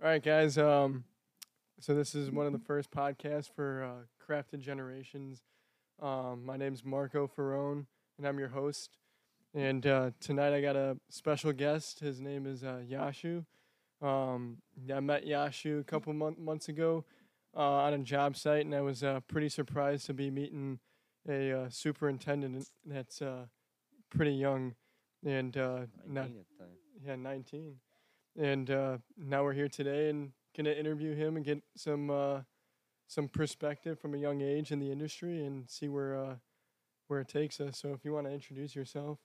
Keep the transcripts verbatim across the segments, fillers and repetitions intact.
All right, guys. Um, so this is one of the first podcasts for uh, Crafted Generations. Um, my name's Marco Ferrone, and I'm your host. And uh, tonight I got a special guest. His name is uh, Yashu. Um, I met Yashu a couple month, months ago uh, on a job site, and I was uh, pretty surprised to be meeting a uh, superintendent that's uh, pretty young and uh, not, yeah, nineteen. And uh, now we're here today and gonna interview him and get some uh, some perspective from a young age in the industry and see where uh, where it takes us. So if you want to introduce yourself.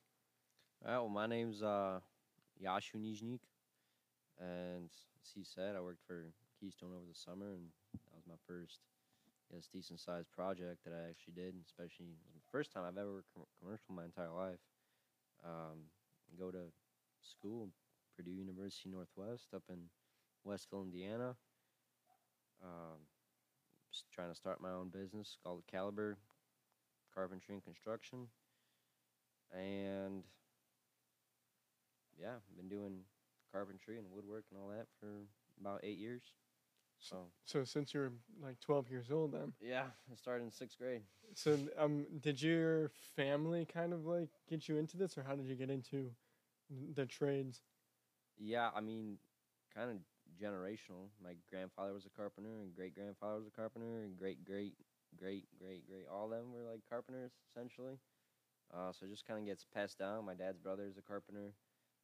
All right, well, my name's uh, Yashu Niznik. And as he said, I worked for Keystone over the summer, and that was my first yes, decent-sized project that I actually did, and especially it was the first time I've ever worked com- commercial in my entire life. Um, go to school, Purdue University Northwest, up in Westville, Indiana. Um, just trying to start my own business called Caliber Carpentry and Construction. And, yeah, I've been doing carpentry and woodwork and all that for about eight years. So, so since you're like twelve years old, then yeah, I started in sixth grade. So, um, did your family kind of like get you into this, or how did you get into the trades? Yeah, I mean, kind of generational. My grandfather was a carpenter, and great grandfather was a carpenter, and great great great great great all of them were like carpenters essentially. Uh, so it just kind of gets passed down. My dad's brother is a carpenter.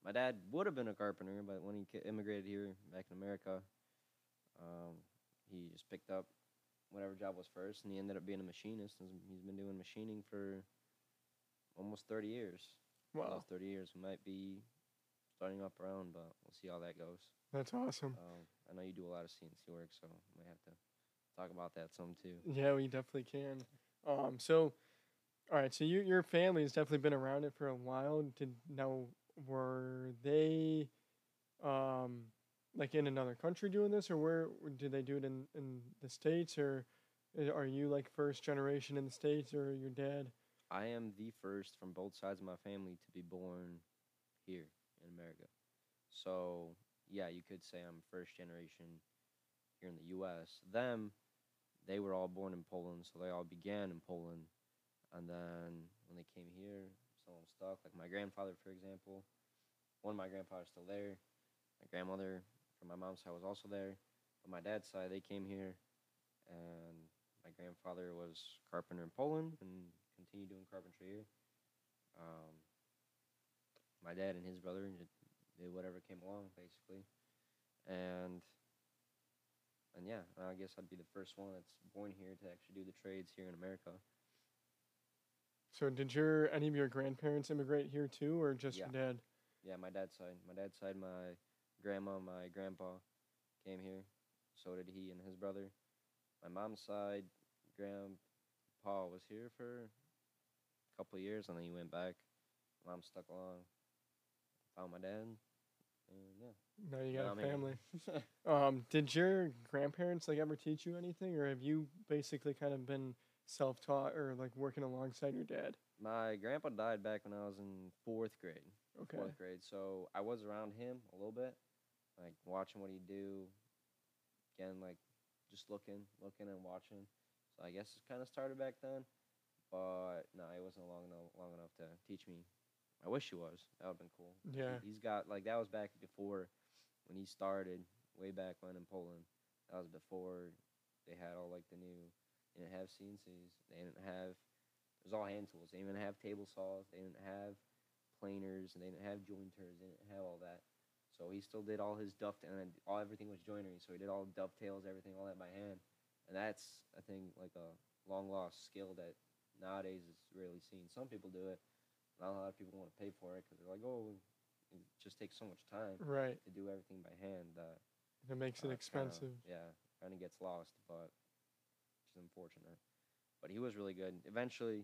My dad would have been a carpenter, but when he ca- immigrated here back in America, um, he just picked up whatever job was first, and he ended up being a machinist. And he's been doing machining for almost thirty years. Wow. Almost thirty years. We might be starting up around, but we'll see how that goes. That's awesome. Um, I know you do a lot of C N C work, so we have to talk about that some, too. Yeah, we definitely can. Um, so, all right, so you, your family has definitely been around it for a while. Did now... Were they, um, like in another country doing this, or where did they do it in, in the States, or are you like first generation in the States, or your dad? I am the first from both sides of my family to be born here in America. So yeah, you could say I'm first generation here in the U S. Them, they were all born in Poland, so they all began in Poland, and then when they came here. Stuck like my grandfather, for example. One of my grandfathers still there. My grandmother from my mom's side was also there. But my dad's side, they came here, and my grandfather was a carpenter in Poland and continued doing carpentry here. Um, my dad and his brother did whatever came along, basically. And and yeah, I guess I'd be the first one that's born here to actually do the trades here in America. So did your any of your grandparents immigrate here too, or just yeah. your dad? Yeah, my dad's side. My dad's side, my grandma, my grandpa came here. So did he and his brother. My mom's side, grandpa was here for a couple of years, and then he went back. Mom stuck along, found my dad, and yeah. Now you got now a family. um, did your grandparents like ever teach you anything, or have you basically kind of been self-taught or like working alongside your dad? My grandpa died back when I was in fourth grade. Okay. Fourth grade. So I was around him a little bit, like watching what he'd do. Again, like just looking, looking and watching. So I guess it kind of started back then, but no, he wasn't long enough, long enough to teach me. I wish he was. That would have been cool. Yeah. He's got like that was back before when he started way back when in Poland. That was before they had all like the new. They didn't have C N Cs. They didn't have, it was all hand tools. They didn't even have table saws. They didn't have planers, and they didn't have jointers. They didn't have all that. So he still did all his duff, and all everything was joinery. So he did all dovetails, everything, all that by hand. And that's, I think, like a long-lost skill that nowadays is rarely seen. Some people do it. Not a lot of people want to pay for it because they're like, oh, it just takes so much time right. to do everything by hand. That it makes it uh, expensive. Kinda, yeah, kind of gets lost, but... unfortunate, but he was really good. Eventually,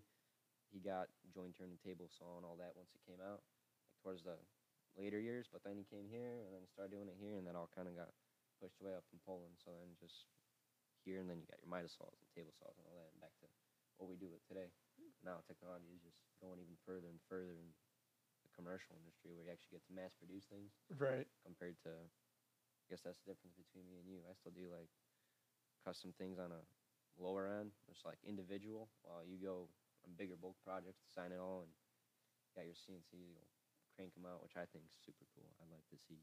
he got jointer and table saw and all that once it came out, like towards the later years. But then he came here and then started doing it here, and that all kind of got pushed away up in Poland. So then just here, and then you got your miter saws and table saws and all that, and back to what we do with today. Now technology is just going even further and further in the commercial industry, where you actually get to mass produce things, right? Compared to I guess that's the difference between me and you. I still do like custom things on a lower end, which is like individual, while you go on bigger bulk projects, design it all, and you got your C N C, you'll crank them out, which I think is super cool. I'd like to see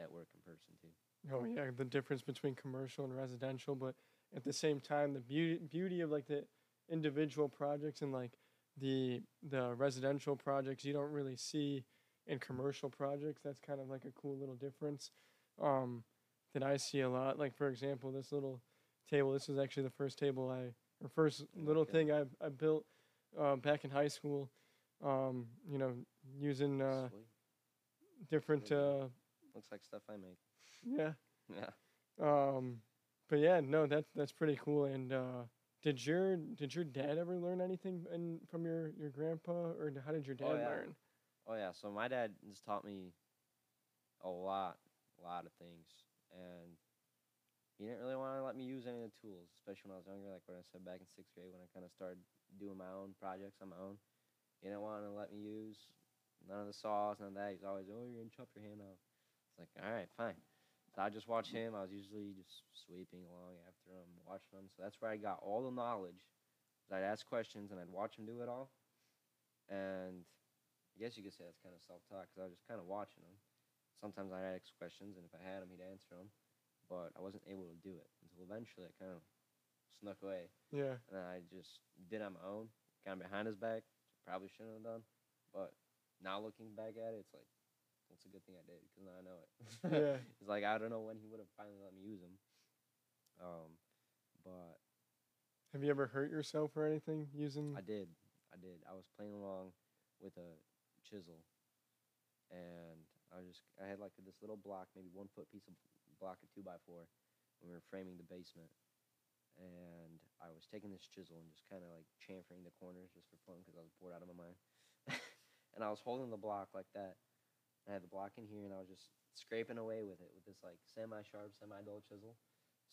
that work in person too. Oh yeah, the difference between commercial and residential, but at the same time, the beauty beauty of like the individual projects and like the the residential projects you don't really see in commercial projects. That's kind of like a cool little difference um, that I see a lot. Like for example, this little table. This was actually the first table I or first little okay. thing I I built uh, back in high school. Um, you know, using uh, different. Uh, Looks like stuff I make. Yeah. Yeah. Um, but yeah, no, that's that's pretty cool. And uh, did your did your dad ever learn anything in, from your, your grandpa, or how did your dad oh, yeah. learn? Oh yeah, so my dad has taught me a lot, a lot of things, and he didn't really want to let me use any of the tools, especially when I was younger. Like when I said back in sixth grade, when I kind of started doing my own projects on my own, he didn't want to let me use none of the saws, none of that. He's always, oh, you're gonna chop your hand off. It's like, all right, fine. So I just watch him. I was usually just sweeping along after him, watching him. So that's where I got all the knowledge. I'd ask questions, and I'd watch him do it all. And I guess you could say that's kind of self-taught, because I was just kind of watching him. Sometimes I'd ask questions, and if I had him, he'd answer them. But I wasn't able to do it until eventually I kind of snuck away. Yeah. And I just did it on my own, kind of behind his back. Probably shouldn't have done. But now looking back at it, it's like, it's a good thing I did, because now I know it. Yeah. It's like, I don't know when he would have finally let me use them. Um, but have you ever hurt yourself or anything using? I did. I did. I was playing along with a chisel, and I was just I had like this little block, maybe one foot piece of block, a two by four, when we were framing the basement, and I was taking this chisel and just kind of like chamfering the corners just for fun, because I was bored out of my mind. And I was holding the block like that. I had the block in here, and I was just scraping away with it with this, like, semi-sharp, semi-dull chisel.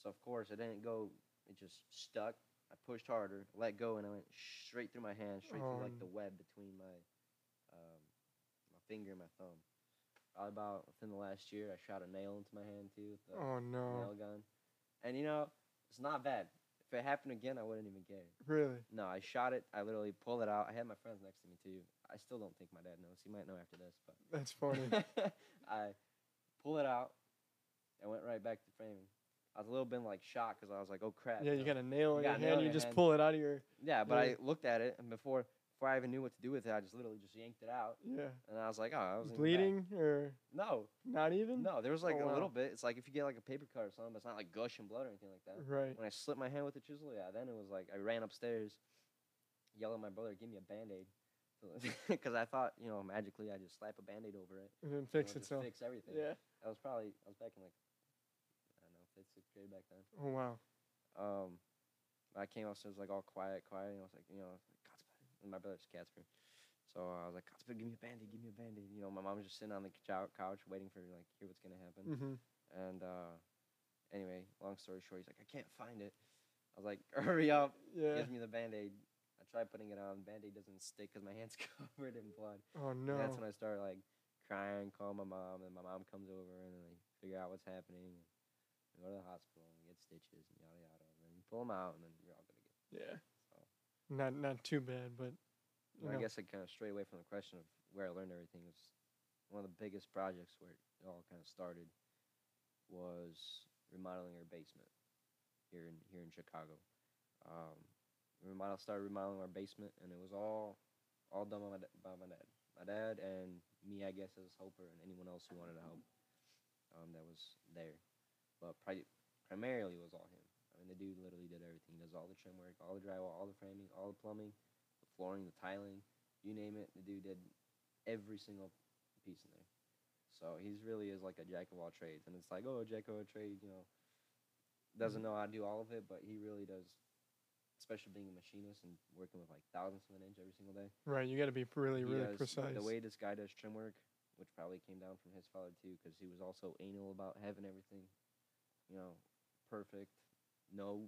So, of course, it didn't go. It just stuck. I pushed harder, let go, and I went straight through my hand, straight um. through, like, the web between my um, my finger and my thumb. Probably about within the last year, I shot a nail into my hand, too, with a oh, no. nail gun. And, you know, it's not bad. If it happened again, I wouldn't even care. Really? No, I shot it. I literally pulled it out. I had my friends next to me, too. I still don't think my dad knows. He might know after this, but that's funny. I pulled it out and went right back to framing. I was a little bit, like, shocked, because I was like, oh, crap. Yeah, you, you got know? a nail in you your hand. You your just hand. pull it out of your... Yeah, but yeah. I looked at it, and before before I even knew what to do with it, I just literally just yanked it out. Yeah. And I was like, oh, I was bleeding or... No. Not even? No, there was, like, oh, a wow. little bit. It's like if you get, like, a paper cut or something, but it's not, like, gushing blood or anything like that. Right. When I slipped my hand with the chisel, yeah, then it was like I ran upstairs, yelling at my brother, give me a Band-Aid. Because I thought, you know, magically I just slap a Band-Aid over it and then fix and itself. Fix everything. Yeah. I was probably I was back in like I don't know fifth, sixth grade back then. Oh wow. Um, I came upstairs like all quiet, quiet, and I was like, you know, I was like, Godspeed. And my brother's Casper, so uh, I was like, Godspeed, give me a Band-Aid, give me a Band-Aid. You know, my mom was just sitting on the couch waiting for like hear what's gonna happen. Mm-hmm. And uh, anyway, long story short, he's like, I can't find it. I was like, hurry up. Yeah. He gives me the Band-Aid. I tried putting it on. Band-Aid doesn't stick because my hand's covered in blood. Oh, no. And that's when I start, like, crying, calling my mom, and my mom comes over, and then they figure out what's happening, and we go to the hospital, and we get stitches, and yada, yada, and then you pull them out, and then you're all going to get... Yeah. So. Not not too bad, but... I know. guess I kind of strayed away from the question of where I learned everything. It was one of the biggest projects where it all kind of started was remodeling our basement here in, here in Chicago. Um... Remodel started remodeling our basement, and it was all, all done by my, by my dad. My dad and me, I guess, as a helper, and anyone else who wanted to help, um, that was there. But pri primarily, it was all him. I mean, the dude literally did everything. He does all the trim work, all the drywall, all the framing, all the plumbing, the flooring, the tiling, you name it. The dude did every single piece in there. So he's really is like a jack of all trades, and it's like, oh, jack of all trades, you know, doesn't know how to do all of it, but he really does. Especially being a machinist and working with like thousandths of an inch every single day. Right, you got to be really, really does, precise. The way this guy does trim work, which probably came down from his father too, because he was also anal about having everything, you know, perfect, no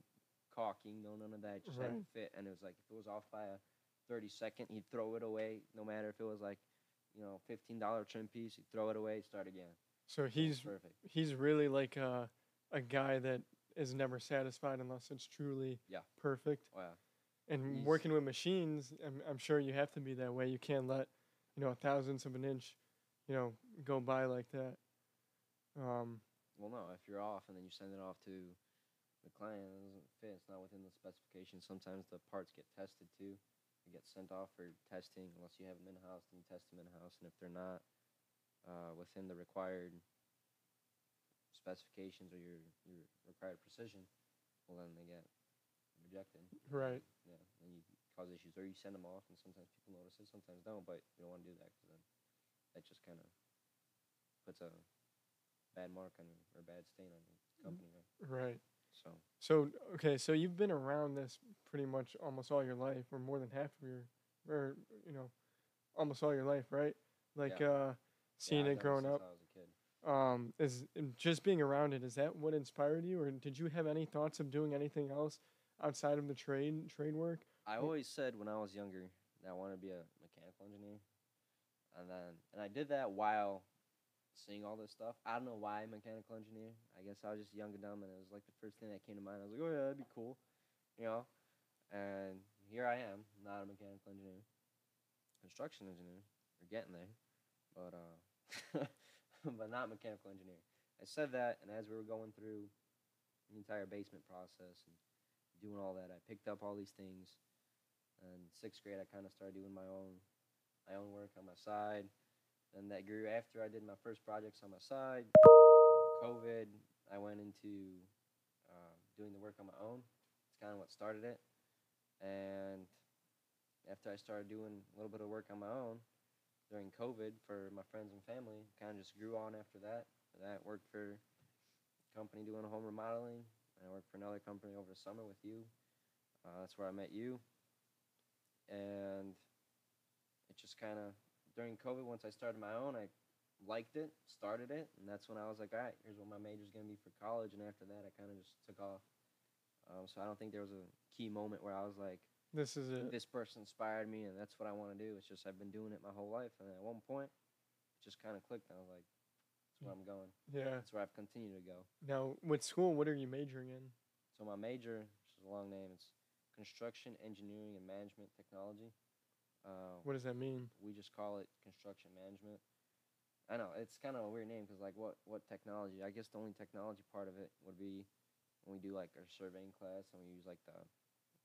caulking, no none of that. It just right. had to fit, and it was like if it was off by a thirty-second, he'd throw it away. No matter if it was like, you know, fifteen dollar trim piece, he'd throw it away, start again. So he's Perfect. he's really like a, a guy that is never satisfied unless it's truly yeah. perfect. Wow. And he's, working with machines, I'm, I'm sure you have to be that way. You can't let, you know, a thousandth of an inch, you know, go by like that. Um, well, no, if you're off and then you send it off to the client, it doesn't fit. It's not within the specification. Sometimes the parts get tested too. They get sent off for testing unless you have them in-house, then you test them in-house. And if they're not uh, within the required specifications or your, your required precision, well, then they get rejected. Right. Yeah, and you cause issues. Or you send them off, and sometimes people notice it, sometimes don't, but you don't want to do that because then that just kind of puts a bad mark on or a bad stain on the company. Right. right. So. so, okay, so you've been around this pretty much almost all your life, or more than half of your, or, you know, almost all your life, right? Like, yeah. uh, seeing yeah, it growing up. I was a kid. Um, is just being around it, is that what inspired you, or did you have any thoughts of doing anything else outside of the trade, trade work? I always said when I was younger that I wanted to be a mechanical engineer. And then, and I did that while seeing all this stuff. I don't know why mechanical engineer. I guess I was just young and dumb, and it was like the first thing that came to mind. I was like, oh yeah, that'd be cool, you know. And here I am, not a mechanical engineer, construction engineer. We're getting there, but uh, but not mechanical engineer. I said that, and as we were going through the entire basement process and doing all that, I picked up all these things. And sixth grade, I kind of started doing my own, my own work on my side. And that grew after I did my first projects on my side. COVID, I went into uh, doing the work on my own. It's kind of what started it. And after I started doing a little bit of work on my own during COVID for my friends and family, kind of just grew on after that. After that, worked for a company doing home remodeling. And I worked for another company over the summer with you. Uh, that's where I met you. And it just kind of... During COVID, once I started my own, I liked it, started it, and that's when I was like, all right, here's what my major's going to be for college, and after that, I kind of just took off. Um, so I don't think there was a key moment where I was like, this is it. This person inspired me, and that's what I want to do. It's just I've been doing it my whole life, and at one point, it just kind of clicked, and I was like, that's where I'm going. Yeah. That's where I've continued to go. Now, with school, what are you majoring in? So my major, which is a long name, it's Construction Engineering and Management Technology. Uh, what does that mean? We just call it construction management. I know, it's kind of a weird name because, like, what, what technology? I guess the only technology part of it would be when we do, like, our surveying class and we use, like, the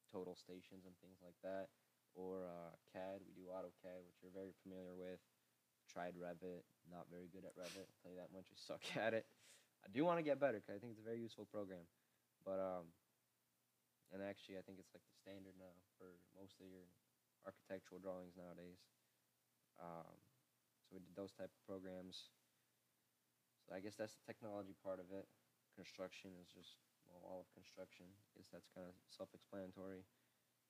total stations and things like that. Or uh, C A D, we do AutoCAD, which you're very familiar with. Tried Revit, not very good at Revit. I'll tell you that much, I suck at it. I do want to get better because I think it's a very useful program. But, um, and actually I think it's, like, the standard now for most of your architectural drawings nowadays. Um, so we did those type of programs. So I guess that's the technology part of it. Construction is just, well, all of construction. I guess that's kind of self-explanatory.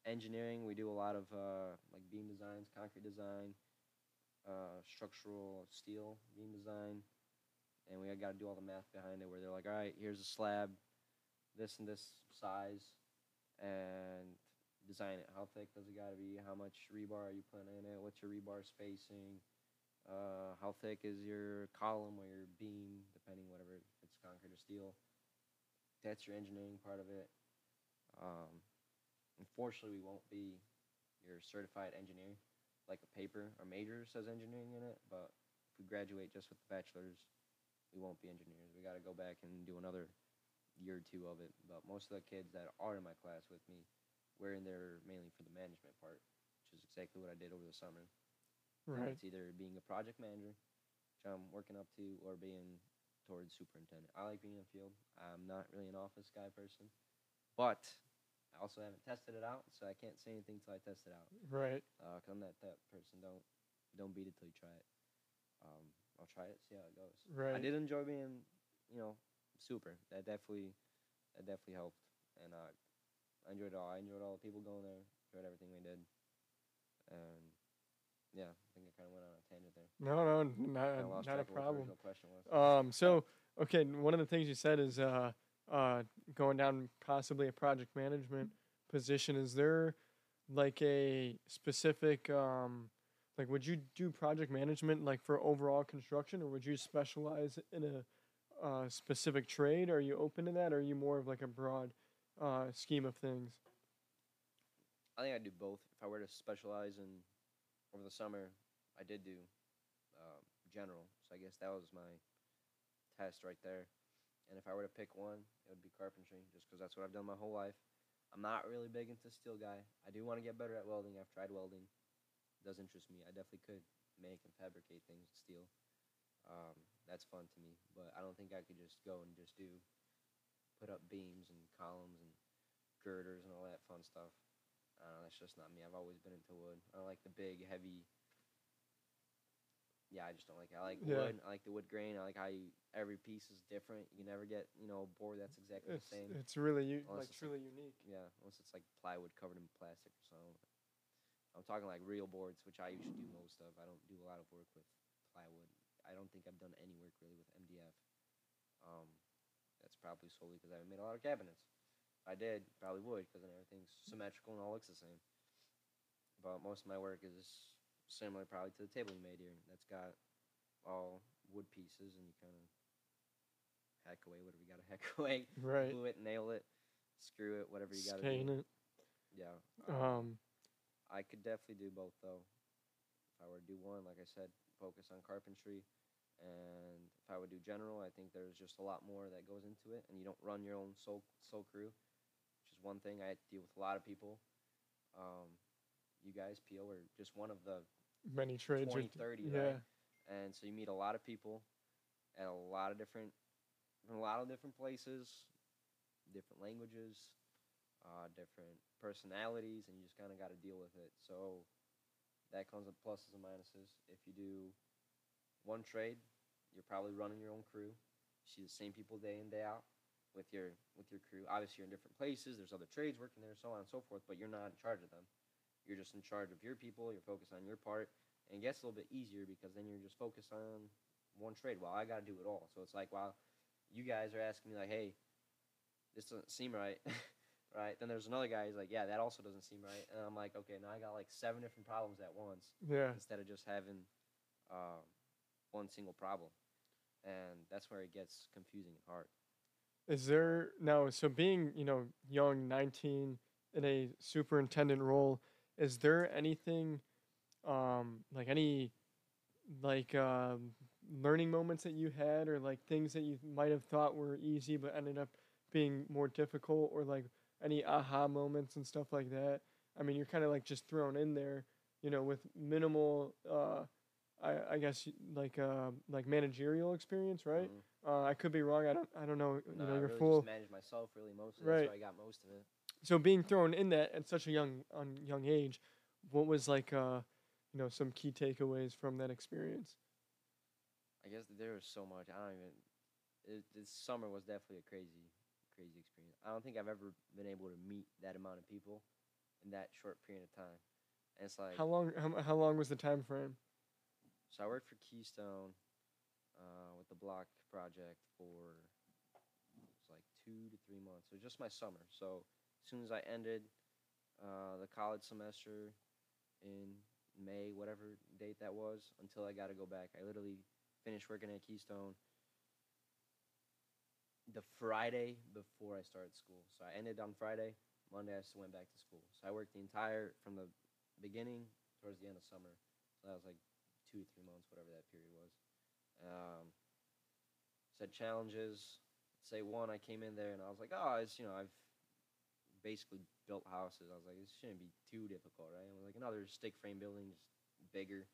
Engineering, we do a lot of uh, like beam designs, concrete design, uh, structural steel beam design, and we got to do all the math behind it where they're like, all right, here's a slab, this and this size, and design it. How thick does it got to be? How much rebar are you putting in it? What's your rebar spacing? Uh, how thick is your column or your beam, depending whatever, if it's concrete or steel. That's your engineering part of it. Um, unfortunately, we won't be your certified engineer. Like a paper or major says engineering in it, but if we graduate just with the bachelor's, we won't be engineers. We got to go back and do another year or two of it. But most of the kids that are in my class with me, we're in there mainly for the management part, which is exactly what I did over the summer. Right. And it's either being a project manager, which I'm working up to, or being towards superintendent. I like being in the field. I'm not really an office guy person, but I also haven't tested it out, so I can't say anything until I test it out. Right. Uh, 'cause I'm that, that person. Don't don't beat it till you try it. Um, I'll try it, see how it goes. Right. I did enjoy being, you know, super. That definitely that definitely helped, and uh. I enjoyed it all. I enjoyed all the people going there. Enjoyed everything we did. Um, yeah, I think I kind of went on a tangent there. No, no, not, not a problem. Um, so, okay, one of the things you said is uh, uh, going down possibly a project management position. Is there like a specific um, Like, would you do project management, like, for overall construction, or would you specialize in a uh, specific trade? Are you open to that, or are you more of, like, a broad uh, scheme of things? I think I'd do both. If I were to specialize in, over the summer, I did do um, general. So I guess that was my test right there. And if I were to pick one, it would be carpentry, just because that's what I've done my whole life. I'm not really big into steel guy. I do want to get better at welding. I've tried welding. It does interest me. I definitely could make and fabricate things with steel. Um, that's fun to me. But I don't think I could just go and just do, put up beams and columns and girders and all that fun stuff. I don't know, that's just not me. I've always been into wood. I don't like the big, heavy. Yeah, I just don't like it. I like yeah. wood. I like the wood grain. I like how you, every piece is different. You never get, you know, bored. That's exactly it's, the same. It's really, u- like, it's truly like, unique. Yeah, unless it's like plywood covered in plastic or something. I'm talking like real boards, which I usually do most of. I don't do a lot of work with plywood. I don't think I've done any work really with M D F. Um, that's probably solely because I haven't made a lot of cabinets. If I did, probably would, because then everything's symmetrical and all looks the same. But most of my work is similar probably to the table you made here. That's got all wood pieces, and you kind of hack away whatever you got to hack away. Right. Glue it, nail it, screw it, whatever you got to do. Stain it. Yeah. Um. um I could definitely do both, though. If I were to do one, like I said, focus on carpentry. And if I would do general, I think there's just a lot more that goes into it. And you don't run your own soul, soul crew, which is one thing. I deal with a lot of people. Um, you guys, P O, are just one of the many trades. twenty, thirty, yeah. Right? And so you meet a lot of people at a lot of different, from a lot of different places, different languages, Uh, different personalities, and you just kind of got to deal with it. So that comes with pluses and minuses. If you do one trade, you're probably running your own crew. You see the same people day in, day out with your with your crew. Obviously, you're in different places. There's other trades working there, so on and so forth, but you're not in charge of them. You're just in charge of your people. You're focused on your part, and it gets a little bit easier because then you're just focused on one trade. Well, I got to do it all. So it's like, wow, you guys are asking me, like, hey, this doesn't seem right. Right, then there's another guy, he's like, yeah, that also doesn't seem right. And I'm like, okay, now I got like seven different problems at once. Yeah. Instead of just having uh, one single problem. And that's where it gets confusing and hard. Is there, now, so being, you know, young, nineteen, in a superintendent role, is there anything, um, like any, like, um, learning moments that you had, or like things that you might have thought were easy but ended up being more difficult, or like, any aha moments and stuff like that? I mean, you're kind of, like, just thrown in there, you know, with minimal, uh, I, I guess, like uh, like managerial experience, right? Mm-hmm. Uh, I could be wrong. I don't I don't know. No, you know, I you're really full. Just manage myself, really, most of it. Right. So I got most of it. So being thrown in that at such a young on young age, what was, like, uh, you know, some key takeaways from that experience? I guess there was so much. I don't even, it, this summer was definitely a crazy crazy experience. I don't think I've ever been able to meet that amount of people in that short period of time. And it's like, how long how, how long was the time frame? So I worked for Keystone uh, with the block project for it was like two to three months. It was just my summer. So as soon as I ended uh, the college semester in May, whatever date that was, until I got to go back, I literally finished working at Keystone the Friday before I started school. So I ended on Friday. Monday, I just went back to school. So I worked the entire, from the beginning towards the end of summer. So that was like two or three months, whatever that period was. Um, said challenges. Say one, I came in there and I was like, oh, it's, you know, I've basically built houses. I was like, this shouldn't be too difficult, right? And I was like, another stick frame building, just bigger.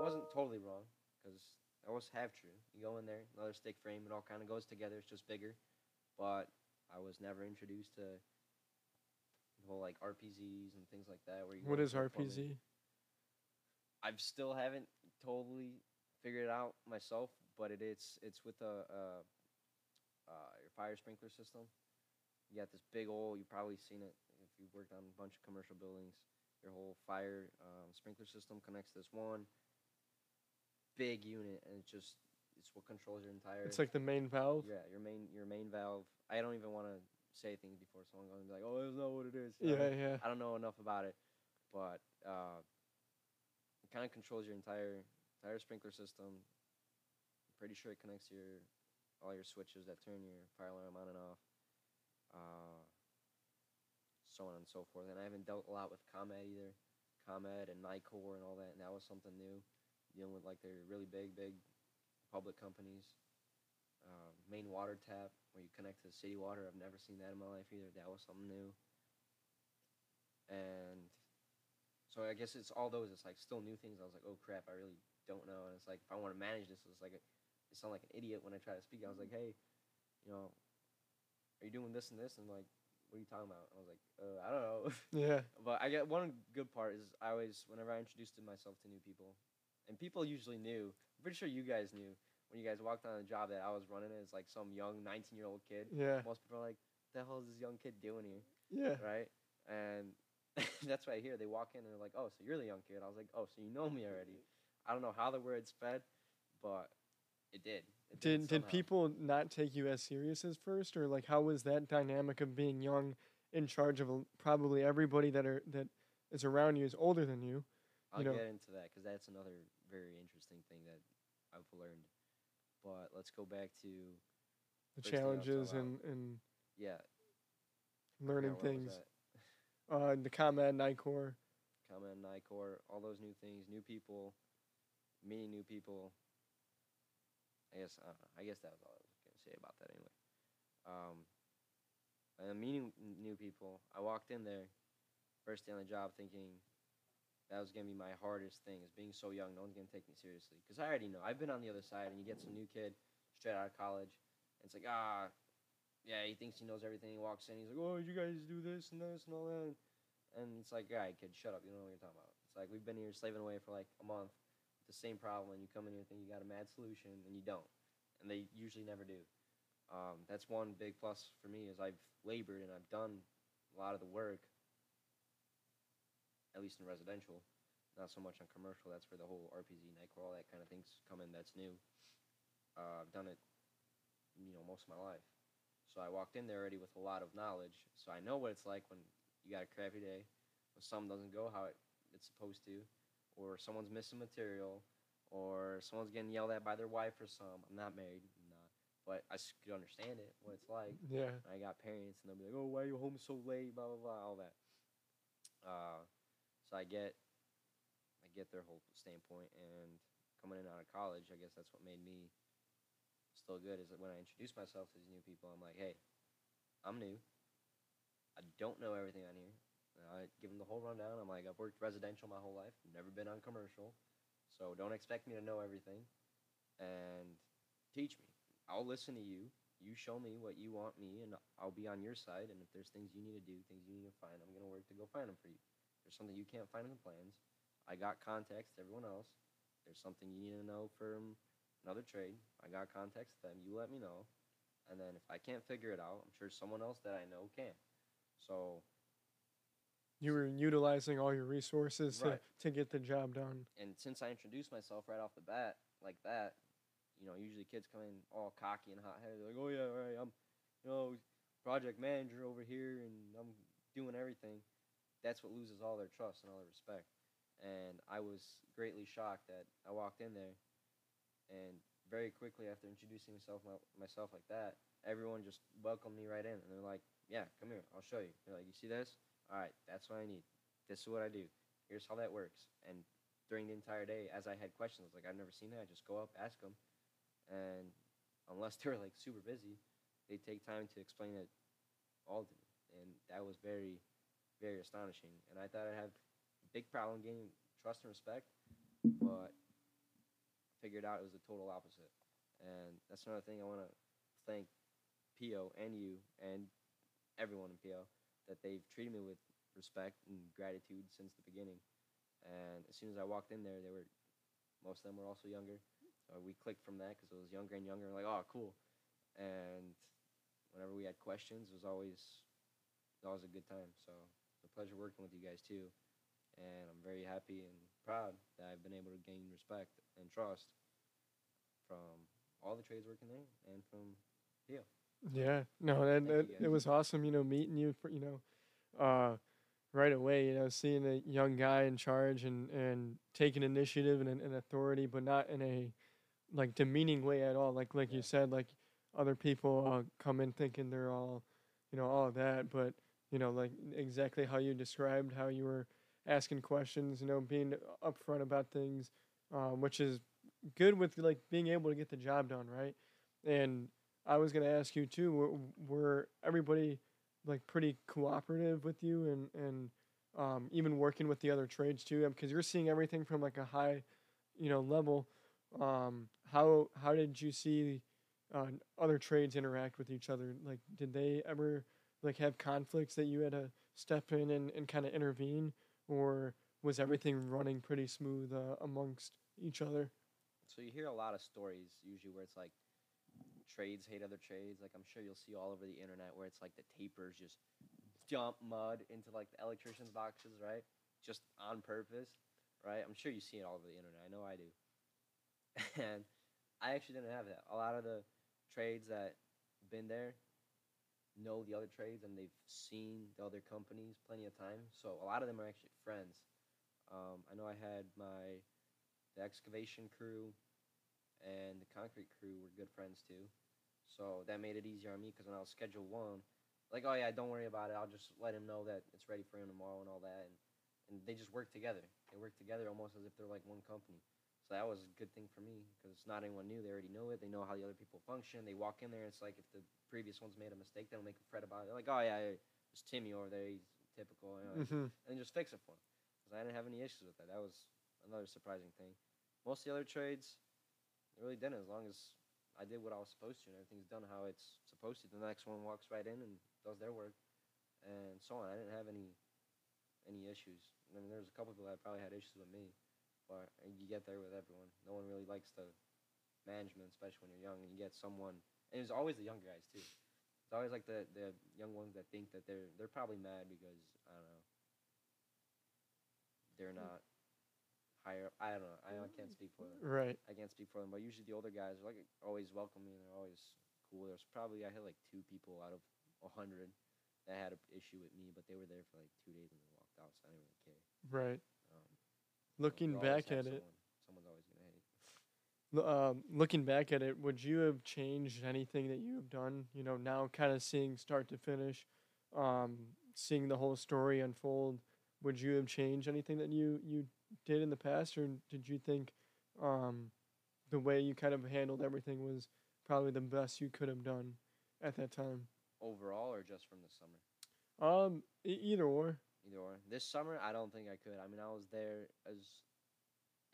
I wasn't totally wrong, because that was half true. You go in there, another stick frame, it all kind of goes together, it's just bigger. But I was never introduced to the whole, like, R P Zs and things like that. Where you what is R P Z? I still haven't totally figured it out myself, but it, it's it's with a, a, uh, your fire sprinkler system. You got this big old, you've probably seen it if you've worked on a bunch of commercial buildings. Your whole fire um, sprinkler system connects to this one big unit, and it's just it's what controls your entire it's like the main valve. Yeah, your main your main valve. I don't even want to say things before someone goes and be like, oh, that's not what it is. Yeah, I yeah. I don't know enough about it, but uh it kind of controls your entire entire sprinkler system. I'm pretty sure it connects your all your switches that turn your fire alarm on and off, uh, so on and so forth. And I haven't dealt a lot with ComEd either, ComEd and NICOR and all that, and that was something new, dealing with like their really big, big public companies. Uh, main water tap where you connect to the city water, I've never seen that in my life either. That was something new. And so I guess it's all those, it's like still new things. I was like, oh crap, I really don't know. And it's like, if I want to manage this, it's like, a, it sound like an idiot when I try to speak. I was like, hey, you know, are you doing this and this? And like, what are you talking about? And I was like, uh, I don't know. Yeah. But I get one good part is I always, whenever I introduced myself to new people, and people usually knew, I'm pretty sure you guys knew, when you guys walked on the job that I was running as like some young nineteen-year-old kid. Yeah. Most people are like, what the hell is this young kid doing here? Yeah. Right? And that's what I hear. They walk in and they're like, oh, so you're the young kid. I was like, oh, so you know me already. I don't know how the word spread, but it did. It did did, did people not take you as serious as first? Or like how was that dynamic of being young in charge of probably everybody that are that is around you is older than you? I'll you know. get into that because that's another very interesting thing that I've learned. But let's go back to the challenges and, and yeah, learning things. Uh, the ComEd, NICOR. ComEd, NICOR, all those new things, new people, meeting new people. I guess uh, I guess that was all I was going to say about that anyway. Um, and meeting new people, I walked in there, first day on the job, thinking that was going to be my hardest thing, is being so young, no one's going to take me seriously. Because I already know. I've been on the other side, and you get some new kid straight out of college, and it's like, ah, yeah, he thinks he knows everything. He walks in, he's like, oh, you guys do this and this and all that. And it's like, all right, kid, shut up. You don't know what you're talking about. It's like, we've been here slaving away for like a month with the same problem, and you come in here and think you got a mad solution, and you don't. And they usually never do. Um, that's one big plus for me is I've labored and I've done a lot of the work, at least in residential, not so much on commercial. That's where the whole R P Z, NICOR, all that kind of things come in that's new. Uh, I've done it, you know, most of my life. So I walked in there already with a lot of knowledge. So I know what it's like when you got a crappy day, when something doesn't go how it, it's supposed to, or someone's missing material, or someone's getting yelled at by their wife or some. I'm not married, I'm not, but I could understand it, what it's like. Yeah. And I got parents, and they'll be like, oh, why are you home so late, blah, blah, blah, all that. Uh, so I get, I get their whole standpoint, and coming in out of college, I guess that's what made me still good, is that when I introduce myself to these new people, I'm like, hey, I'm new. I don't know everything on here. And I give them the whole rundown. I'm like, I've worked residential my whole life. I've never been on commercial. So don't expect me to know everything. And teach me. I'll listen to you. You show me what you want me, and I'll be on your side. And if there's things you need to do, things you need to find, I'm going to work to go find them for you. If there's something you can't find in the plans, I got contacts to everyone else. If there's something you need to know from another trade, I got contacts to them, you let me know. And then if I can't figure it out, I'm sure someone else that I know can. So you were utilizing all your resources right. to, to get the job done. And since I introduced myself right off the bat like that, you know, usually kids come in all cocky and hot-headed. They're like, oh, yeah, all right, I'm, you know, project manager over here, and I'm doing everything. That's what loses all their trust and all their respect. And I was greatly shocked that I walked in there, and very quickly after introducing myself my, myself like that, everyone just welcomed me right in. And they're like, yeah, come here. I'll show you. They're like, you see this? All right, that's what I need. This is what I do. Here's how that works. And during the entire day, as I had questions, like, I've never seen that, I just go up, ask them. And unless they were, like, super busy, they take time to explain it all to me. And that was very, very astonishing. And I thought I'd have a big problem gaining trust and respect, but figured out it was the total opposite. And that's another thing I want to thank P O and you and everyone in P O, that they've treated me with respect and gratitude since the beginning. And as soon as I walked in there, they were, most of them were also younger. So we clicked from that because it was younger and younger. Like, oh, cool. And whenever we had questions, it was always, it was always a good time. So it's a pleasure working with you guys too. And I'm very happy and proud that I've been able to gain respect and trust from all the trades working there and from P O. Yeah, no, and it, it was awesome, you know, meeting you, for, you know, uh, right away, you know, seeing a young guy in charge and, and taking initiative and, and authority, but not in a, like, demeaning way at all. Like, like yeah. you said, like, other people uh, come in thinking they're all, you know, all that, but, you know, like, exactly how you described, how you were asking questions, you know, being upfront about things, uh, which is good with, like, being able to get the job done, right? And I was going to ask you, too, were, were everybody, like, pretty cooperative with you and, and um, even working with the other trades, too? Because you're seeing everything from, like, a high, you know, level. Um, how how did you see uh, other trades interact with each other? Like, did they ever, like, have conflicts that you had to step in and, and kind of intervene? Or was everything running pretty smooth uh, amongst each other? So you hear a lot of stories usually where it's like trades hate other trades. Like, I'm sure you'll see all over the internet where it's like the tapers just dump mud into like the electrician's boxes, right? Just on purpose, right? I'm sure you see it all over the internet. I know I do. And I actually didn't have that. A lot of the trades that have been there know the other trades, and they've seen the other companies plenty of time. So a lot of them are actually friends. Um, I know I had my the excavation crew and the concrete crew were good friends too. So that made it easier on me, because when I was schedule one, like, oh yeah, don't worry about it. I'll just let him know that it's ready for him tomorrow and all that. And, and they just work together. They work together almost as if they're like one company. So that was a good thing for me, because it's not anyone new. They already know it. They know how the other people function. They walk in there, and it's like if the previous one's made a mistake, they don't make a fret about it. They're like, oh, yeah, there's Timmy over there. He's typical. You know, mm-hmm. And just fix it for him. Because I didn't have any issues with that. That was another surprising thing. Most of the other trades, they really didn't. As long as I did what I was supposed to and everything's done how it's supposed to, the next one walks right in and does their work and so on. I didn't have any any issues. I mean, there was a couple people that probably had issues with me. But you get there with everyone. No one really likes the management, especially when you're young. And you get someone, and it's always the younger guys too. It's always like the, the young ones that think that they're they're probably mad because I don't know, they're not higher. I don't know. I, I can't speak for them. Right. I can't speak for them. But usually the older guys are like always welcoming. They're always cool. There's probably I had like two people out of a hundred that had an issue with me, but they were there for like two days and they walked out, so I didn't really care. Right. Looking so back at someone, it, someone's always gonna hate. Um, looking back at it, would you have changed anything that you have done? You know, now kind of seeing start to finish, um, seeing the whole story unfold. Would you have changed anything that you, you did in the past, or did you think um, the way you kind of handled everything was probably the best you could have done at that time? Overall, or just from the summer? Um, e- either or. Either or. This summer, I don't think I could. I mean, I was there as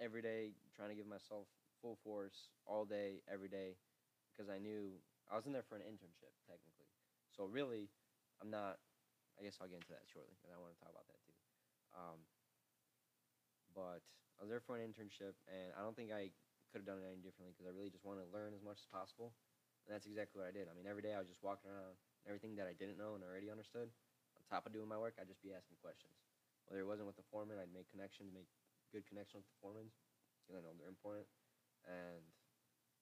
every day trying to give myself full force all day, every day, because I knew I was in there for an internship, technically. So really, I'm not – I guess I'll get into that shortly, because I want to talk about that too. Um, but I was there for an internship, and I don't think I could have done it any differently, because I really just wanted to learn as much as possible, and that's exactly what I did. I mean, every day I was just walking around, and everything that I didn't know and already understood – top of doing my work, I'd just be asking questions. Whether it wasn't with the foreman, I'd make connections, make good connection with the foremen, because I know they're important, and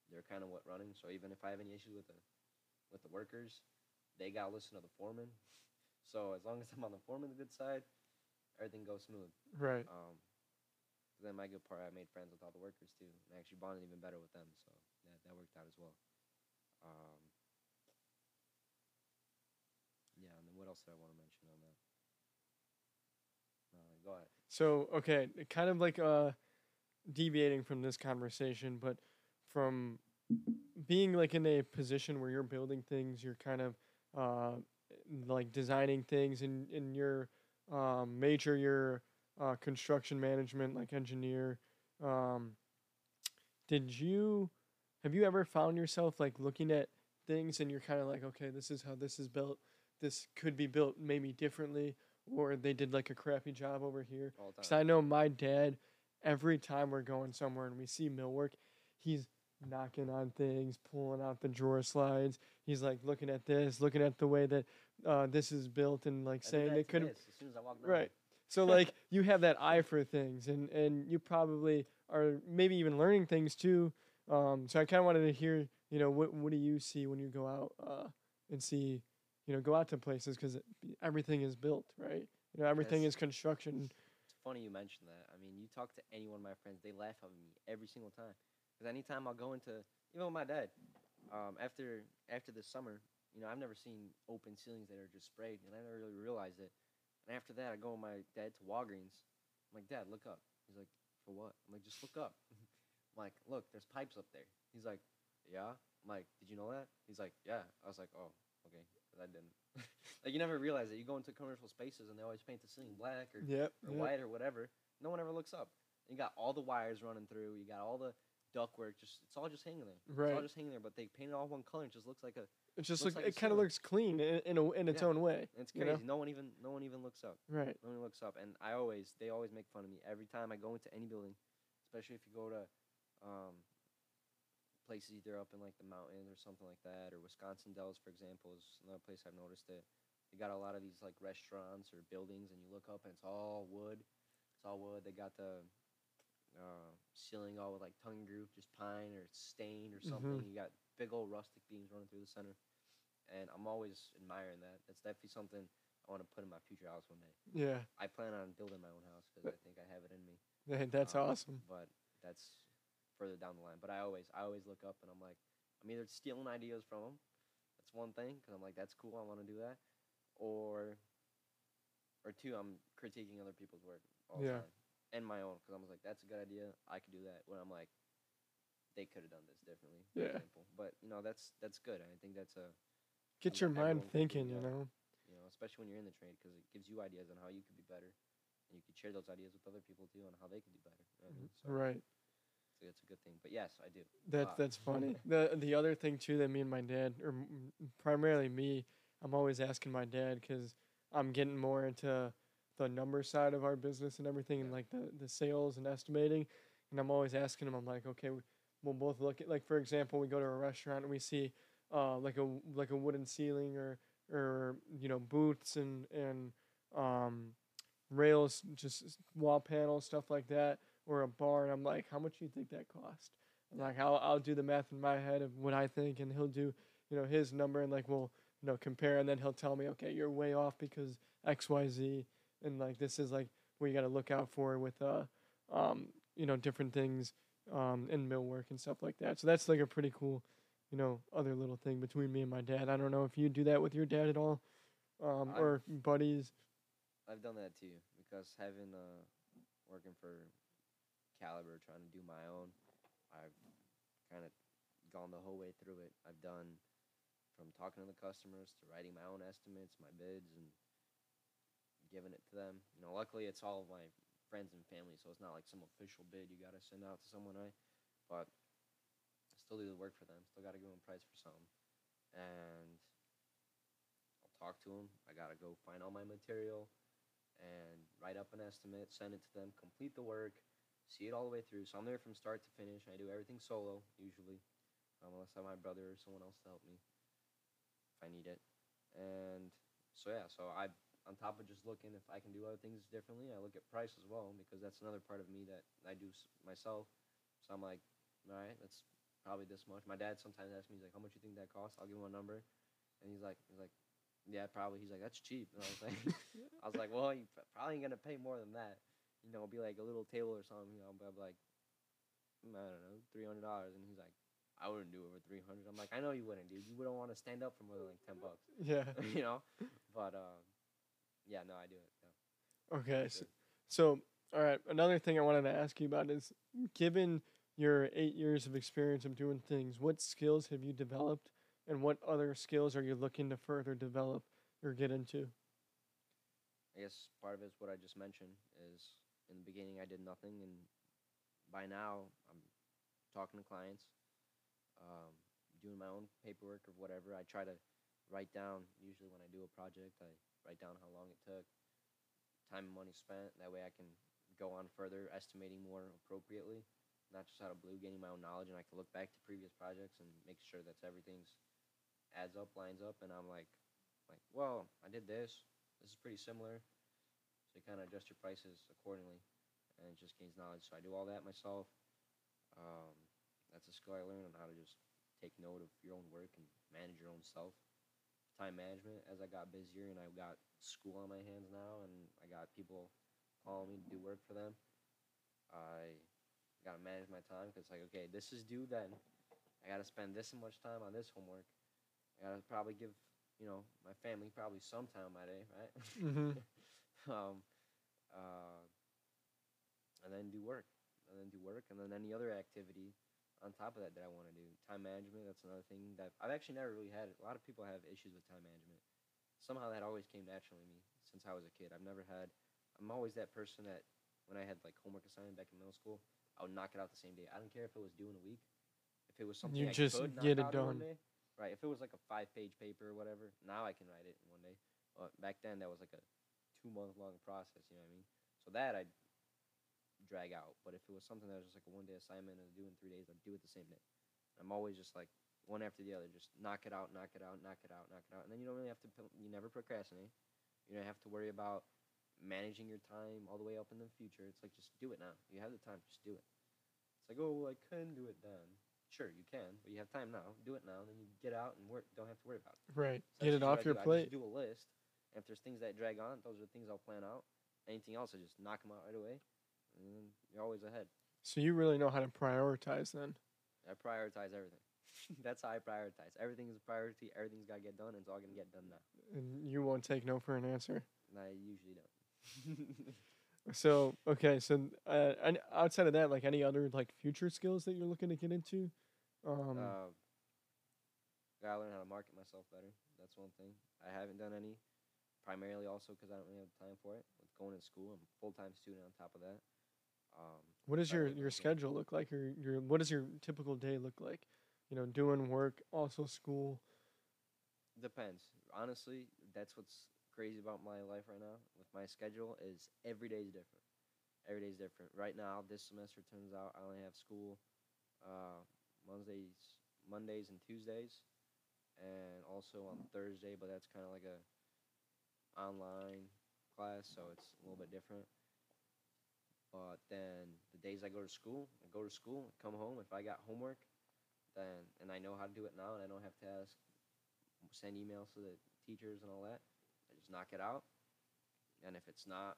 they're kind of what running. So even if I have any issues with the with the workers, they got to listen to the foreman. So as long as I'm on the foreman's good side, everything goes smooth. Right. Um, then my good part, I made friends with all the workers too, and I actually bonded even better with them. So that, that worked out as well. Um, yeah, and then what else did I want to mention? Go ahead. So, okay, kind of like uh, deviating from this conversation, but from being like in a position where you're building things, you're kind of uh, like designing things in, in your um, major, your uh, construction management, like engineer. Um, did you, have you ever found yourself like looking at things and you're kind of like, okay, this is how this is built. This could be built maybe differently. Or they did, like, a crappy job over here. Because I know my dad, every time we're going somewhere and we see millwork, he's knocking on things, pulling out the drawer slides. He's, like, looking at this, looking at the way that uh, this is built and, like, I saying it could have. As soon as I walked right. So, like, you have that eye for things, and, and you probably are maybe even learning things, too. Um, so I kind of wanted to hear, you know, what, what do you see when you go out uh, and see – you know, go out to places because everything is built, right? You know, everything yes. is construction. It's funny you mentioned that. I mean, you talk to any one of my friends, they laugh at me every single time. Because anytime I'll go into, even with my dad, um, after after the summer, you know, I've never seen open ceilings that are just sprayed, and I never really realized it. And after that, I go with my dad to Walgreens. I'm like, Dad, look up. He's like, for what? I'm like, just look up. I'm like, look, there's pipes up there. He's like, yeah. I'm like, did you know that? He's like, yeah. I was like, oh, okay. I didn't. Like, you never realize that. You go into commercial spaces, and they always paint the ceiling black or, yep, or yep. white or whatever. No one ever looks up. You got all the wires running through. You got all the ductwork. Just It's all just hanging there. Right. It's all just hanging there, but they paint it all one color. It just looks like a... It just looks look, like it kind of looks clean in in, a, in its yeah. own way. And it's crazy. You know? No one even no one even looks up. Right. No one looks up, and I always they always make fun of me every time I go into any building, especially if you go to um, places either up in like the mountains or something like that, or Wisconsin Dells, for example, is another place I've noticed that they got a lot of these like restaurants or buildings, and you look up and it's all wood. It's all wood. They got the uh, ceiling all with like tongue and groove, just pine or stained or something. Mm-hmm. You got big old rustic beams running through the center, and I'm always admiring that. That's definitely something I want to put in my future house one day. Yeah, I plan on building my own house because I think I have it in me. Yeah, that's um, awesome. But that's further down the line. But I always, I always look up and I'm like, I'm either stealing ideas from them. That's one thing, because I'm like, that's cool, I want to do that, or, or two, I'm critiquing other people's work all the yeah. time, and my own, because I'm like, that's a good idea, I could do that. When I'm like, they could have done this differently, for yeah. example. But, you know, that's that's good. I think that's a... Get your mind thinking, you know? You know, especially when you're in the trade, because it gives you ideas on how you could be better. And you could share those ideas with other people, too, on how they could do better. You know I mean? So, right. So that's a good thing. But, yes, I do. That, wow. That's funny. the The other thing, too, that me and my dad, or primarily me, I'm always asking my dad, because I'm getting more into the number side of our business and everything, yeah. and, like, the, the sales and estimating. And I'm always asking him, I'm like, okay... We'll both look at, like, for example, we go to a restaurant and we see, uh, like a like a wooden ceiling or or you know booths and and um, rails, just wall panels, stuff like that, or a bar, and I'm like, how much do you think that cost? And like, I'll I'll do the math in my head of what I think, and he'll do, you know, his number, and like we'll you know compare, and then he'll tell me, okay, you're way off because X Y Z, and like this is like what you got to look out for with uh, um, you know, different things. Um, and millwork and stuff like that. So that's like a pretty cool, you know, other little thing between me and my dad. I don't know if you do that with your dad at all, um, I've, or buddies. I've done that too, because having uh, working for Caliber, trying to do my own, I've kind of gone the whole way through it. I've done from talking to the customers to writing my own estimates, my bids, and giving it to them. You know, luckily it's all of my friends and family, so it's not like some official bid you got to send out to someone, I, but I still do the work for them, still got to give them a price for something, and I'll talk to them, I got to go find all my material, and write up an estimate, send it to them, complete the work, see it all the way through, so I'm there from start to finish. I do everything solo, usually, um, unless I have my brother or someone else to help me, if I need it, and so yeah, so I on top of just looking if I can do other things differently, I look at price as well, because that's another part of me that I do s- myself. So I'm like, all right, that's probably this much. My dad sometimes asks me, he's like, how much you think that costs? I'll give him a number. And he's like, he's like, yeah, probably. He's like, that's cheap. And I was like, I was like, well, you probably ain't going to pay more than that. You know, it'll be like a little table or something, you know, but I'm like, I don't know, three hundred dollars. And he's like, I wouldn't do it for three hundred dollars. I'm like, I know you wouldn't, dude. You wouldn't want to stand up for more than like ten bucks. Yeah. You know? But, um, yeah, no, I do it. No. Okay, so, so, all right, another thing I wanted to ask you about is, given your eight years of experience of doing things, what skills have you developed, and what other skills are you looking to further develop or get into? I guess part of it is what I just mentioned, is in the beginning I did nothing, and by now I'm talking to clients, um, doing my own paperwork or whatever. I try to write down, usually when I do a project, I write down how long it took, time and money spent. That way I can go on further, estimating more appropriately, not just out of blue, gaining my own knowledge, and I can look back to previous projects and make sure that everything's adds up, lines up, and I'm like, like, well, I did this. This is pretty similar. So you kind of adjust your prices accordingly, and it just gains knowledge. So I do all that myself. Um, that's a skill I learned on how to just take note of your own work and manage your own self. time management as I got busier and I got school on my hands now and I got people calling me to do work for them. I got to manage my time because it's like, okay, this is due then. I got to spend this much time on this homework. I got to probably give, you know, my family probably some time in my day, right? Mm-hmm. um, uh, and then do work. And then do work. And then any other activity on top of that that I want to do. Time management, that's another thing that I've actually never really had. A lot of people have issues with time management. Somehow that always came naturally to me since I was a kid. I've never had, I'm always that person that when I had like homework assigned back in middle school, I would knock it out the same day. I don't care if it was due in a week. If it was something you I just could knock get it out done. One day. Right, if it was like a five-page paper or whatever, now I can write it in one day. But back then, that was like a two-month-long process, you know what I mean? So that I'd drag out. But if it was something that was just like a one-day assignment and I'd do in three days, I'd do it the same day. I'm always just like one after the other, just knock it out, knock it out, knock it out, knock it out. And then you don't really have to, you never procrastinate. You don't have to worry about managing your time all the way up in the future. It's like, just do it now. You have the time, just do it. It's like, oh, well, I can do it then. Sure, you can, but you have time now. Do it now, and then you get out and work. Don't have to worry about it. Right. So get it off your plate. I just do a list. And if there's things that drag on, those are the things I'll plan out. Anything else, I just knock them out right away, and then you're always ahead. So you really know how to prioritize then. I prioritize everything. That's how I prioritize. Everything is a priority. Everything's got to get done, and it's all going to get done now. And you won't take no for an answer? No, I usually don't. So, okay, so uh, and outside of that, like any other like future skills that you're looking to get into? Um, uh, gotta learn how to market myself better. That's one thing. I haven't done any, primarily also because I don't really have time for it. With going to school, I'm a full-time student on top of that. Um, what does your, your schedule look like? Your your what does your typical day look like? You know, doing work, also school. Depends. Honestly, that's what's crazy about my life right now with my schedule is every day is different. Every day is different. Right now, this semester turns out I only have school uh, Mondays, Mondays and Tuesdays, and also on Thursday. But that's kind of like a online class, so it's a little bit different. But then the days I go to school, I go to school, come home. If I got homework, then and I know how to do it now, and I don't have to ask, send emails to the teachers and all that. I just knock it out, and if it's not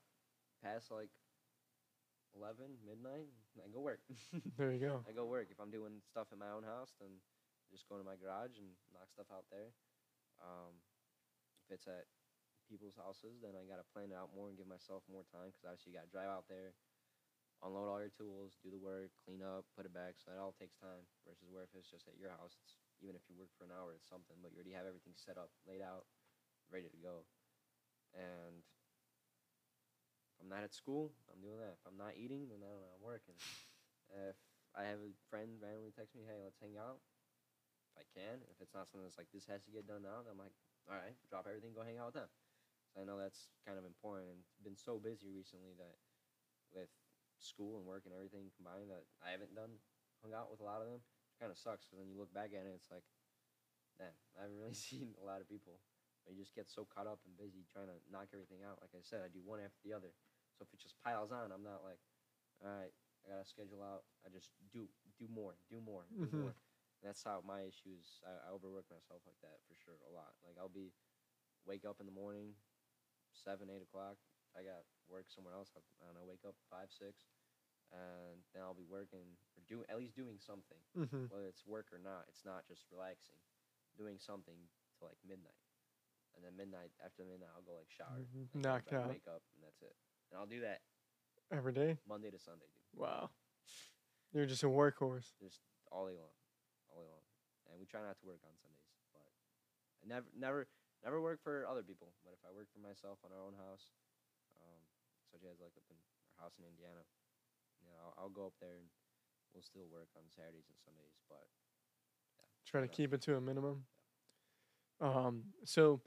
past like eleven, midnight, I go work. There you go. I go work. If I'm doing stuff in my own house, then I just go to my garage and knock stuff out there. Um, if it's at people's houses, then I got to plan it out more and give myself more time because obviously you got to drive out there, unload all your tools, do the work, clean up, put it back. So that all takes time versus where if it's just at your house, it's, even if you work for an hour, it's something, but you already have everything set up, laid out, ready to go. And if I'm not at school, I'm doing that. If I'm not eating, then I don't know, I'm working. If I have a friend randomly text me, hey, let's hang out, if I can. If it's not something that's like, this has to get done now, then I'm like, all right, drop everything, go hang out with them. So I know that's kind of important. And I've been so busy recently that with school and work and everything combined that I haven't done, hung out with a lot of them. It kind of sucks because then you look back at it and it's like, damn, I haven't really seen a lot of people. You just get so caught up and busy trying to knock everything out. Like I said, I do one after the other. So if it just piles on, I'm not like, all right, I got to schedule out. I just do do more, do more, do mm-hmm. more. And that's how my issue is. I, I overwork myself like that for sure a lot. Like I'll be, wake up in the morning, seven, eight o'clock. I got work somewhere else. I don't know, wake up five, six. And then I'll be working or do, at least doing something. Mm-hmm. Whether it's work or not, it's not just relaxing. Doing something till like midnight. And then midnight, after midnight, I'll go, like, shower. Mm-hmm. Knocked out. Wake up, and that's it. And I'll do that. Every day? Monday to Sunday, dude. Wow. You're just a workhorse. Just all day long. All day long. And we try not to work on Sundays. But I never never, never work for other people. But if I work for myself on our own house, um, such as, like, up in our house in Indiana, you know, I'll, I'll go up there, and we'll still work on Saturdays and Sundays. But, yeah. Try to keep it to a minimum. Yeah. Um. So...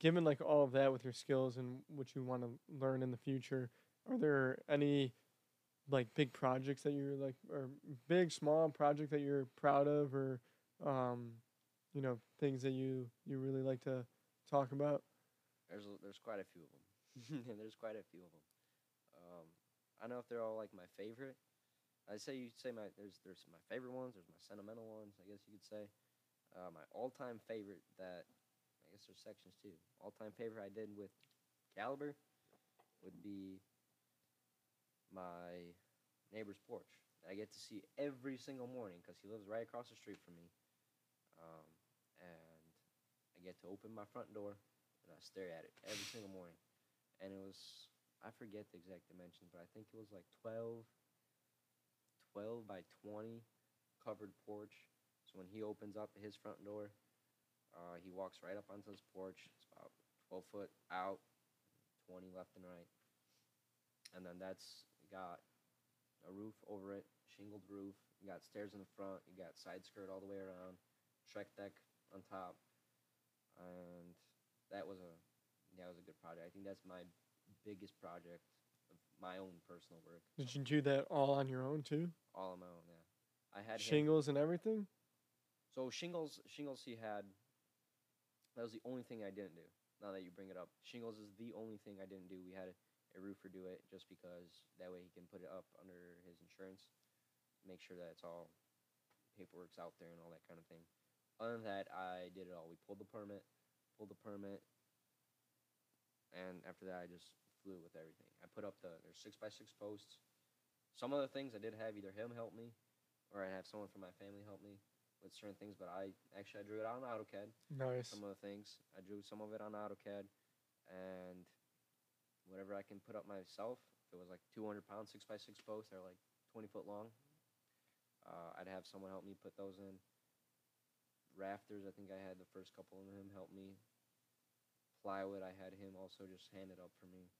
Given like all of that with your skills and what you want to learn in the future, are there any like big projects that you're like, or big, small project that you're proud of, or, um, you know, things that you, you really like to talk about? There's, there's quite a few of them. And there's quite a few of them. Um, I don't know if they're all like my favorite. I say you say my, there's, there's my favorite ones. There's my sentimental ones, I guess you could say, uh, my all time favorite that I guess there's sections too. All-time favorite I did with Caliber would be my neighbor's porch. I get to see every single morning because he lives right across the street from me. Um, and I get to open my front door and I stare at it every single morning. And it was, I forget the exact dimensions, but I think it was like twelve, twelve by twenty covered porch. So when he opens up his front door, uh, he walks right up onto his porch. It's about twelve foot out, twenty left and right. And then that's got a roof over it, shingled roof. You got stairs in the front. You got side skirt all the way around, trek deck on top. And that was a that was a good project. I think that's my biggest project of my own personal work. Did you do that all on your own too? All on my own, yeah. I had shingles him. and everything? So shingles, shingles he had, that was the only thing I didn't do. Now that you bring it up, shingles is the only thing I didn't do. We had a, a roofer do it just because that way he can put it up under his insurance, make sure that it's all paperwork's out there and all that kind of thing. Other than that, I did it all. We pulled the permit, pulled the permit, and after that, I just flew with everything. I put up the there's six by six posts. Some of the things I did have either him help me, or I'd have someone from my family help me with certain things. But I actually I drew it out on AutoCAD. Nice. Some of the things I drew some of it on AutoCAD, and whatever I can put up myself. If it was like two hundred pound six by six posts, they're like twenty foot long. Uh, I'd have someone help me put those in. Rafters, I think I had the first couple of them help me. Plywood, I had him also just hand it up for me.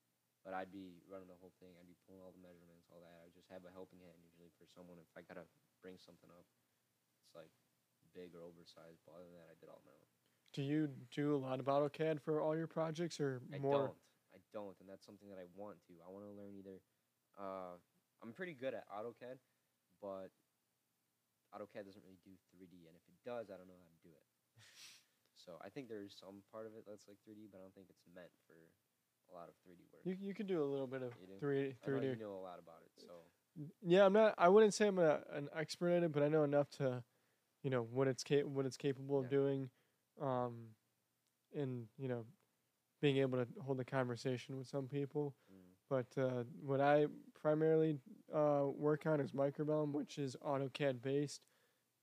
But I'd be running the whole thing. I'd be pulling all the measurements, all that. I would just have a helping hand usually for someone. If I got to bring something up, it's like big or oversized. But other than that, I did all my own. Do you do a lot of AutoCAD for all your projects or more? I don't. I don't, and that's something that I want to. I want to learn either. Uh, I'm pretty good at AutoCAD, but AutoCAD doesn't really do three D, and if it does, I don't know how to do it. So I think there's some part of it that's like three D, but I don't think it's meant for a lot of three D work. You you could do a little bit of three D. I know you know a lot about it, so. Yeah, I'm not. I wouldn't say I'm a, an expert at it, but I know enough to, you know, what it's cap what it's capable of yeah. doing, um, and you know, being able to hold a conversation with some people. Mm. But uh, what I primarily uh, work on is Microvellum, which is AutoCAD based,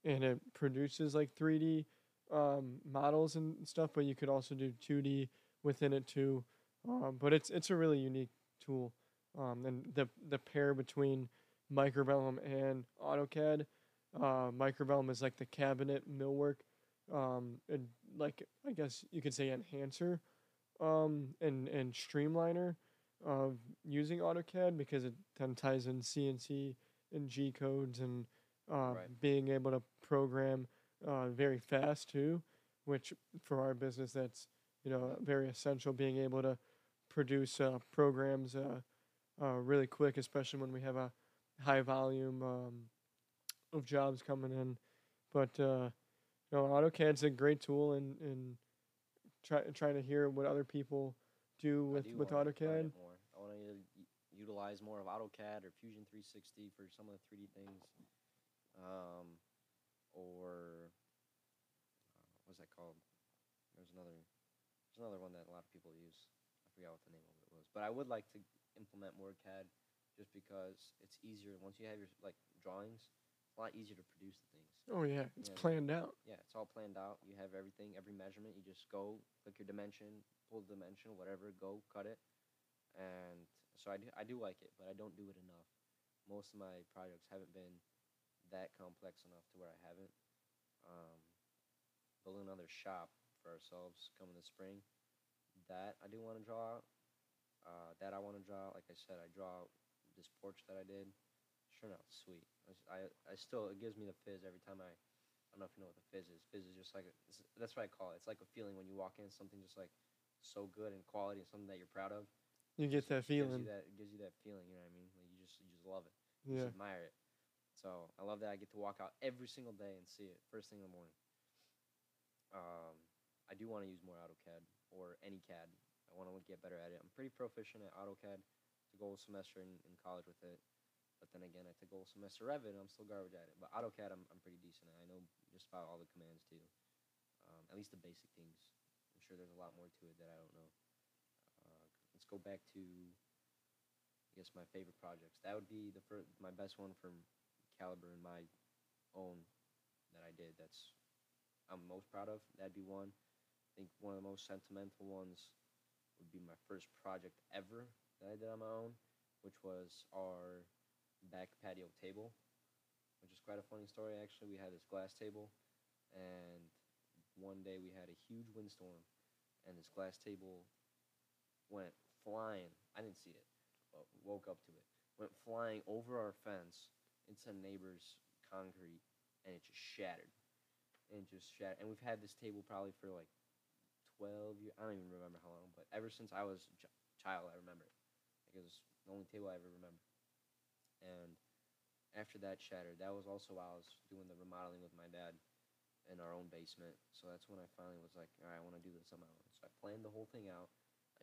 and it produces like three D um, models and stuff. But you could also do two D within it too. Um, but it's it's a really unique tool, um, and the the pair between Microvellum and AutoCAD. Uh, Microvellum is like the cabinet millwork, um, and like I guess you could say enhancer, um, and and streamliner of using AutoCAD, because it then ties in C N C and G codes and uh, right. being able to program uh, very fast too, which for our business that's you know very essential. Being able to produce uh, programs uh, uh, really quick, especially when we have a high volume um, of jobs coming in. But uh, you know, AutoCAD's a great tool, and and try trying to hear what other people do with, do with AutoCAD. More. I want to utilize more of AutoCAD or Fusion three sixty for some of the three D things. Um, or, uh, what's that called? There's another, there's another one that a lot of people use. I forgot what the name of it was. But I would like to implement more C A D just because it's easier. Once you have your like drawings, it's a lot easier to produce the things. Oh, yeah. It's you know, planned out. Yeah, it's all planned out. You have everything, every measurement. You just go, click your dimension, pull the dimension, whatever, go, cut it. And so I do, I do like it, but I don't do it enough. Most of my projects haven't been that complex enough to where I haven't. Um, building another shop for ourselves coming this spring, that I do want to draw out. Uh, that I want to draw out. Like I said, I draw out this porch that I did. Sure enough, sweet. I, I still, it gives me the fizz every time I, I don't know if you know what the fizz is. Fizz is just like, a, that's what I call it. It's like a feeling when you walk in, something just like, so good and quality and something that you're proud of. You get that feeling. Gives you that, it gives you that feeling, you know what I mean? Like you just you just love it. You yeah. just admire it. So I love that I get to walk out every single day and see it first thing in the morning. Um, I do want to use more AutoCAD or any C A D. I want to get better at it. I'm pretty proficient at AutoCAD. Took a whole semester in, in college with it. But then again, I took a whole semester Revit and I'm still garbage at it. But AutoCAD, I'm, I'm pretty decent at. I know just about all the commands too. Um, at least the basic things. I'm sure there's a lot more to it that I don't know. Uh, let's go back to, I guess, my favorite projects. That would be the first, my best one from Caliber and my own that I did. That's I'm most proud of. That'd be one. I think one of the most sentimental ones would be my first project ever that I did on my own, which was our back patio table, which is quite a funny story, actually. We had this glass table, and one day we had a huge windstorm, and this glass table went flying. I didn't see it, but woke up to it. Went flying over our fence into a neighbor's concrete, and it just shattered. And just shattered. And we've had this table probably for like twelve years. I don't even remember how long, but ever since I was a ch- child, I remember it. Like, it was the only table I ever remember. And after that shattered, that was also while I was doing the remodeling with my dad in our own basement. So that's when I finally was like, all right, I want to do this on my own. So I planned the whole thing out.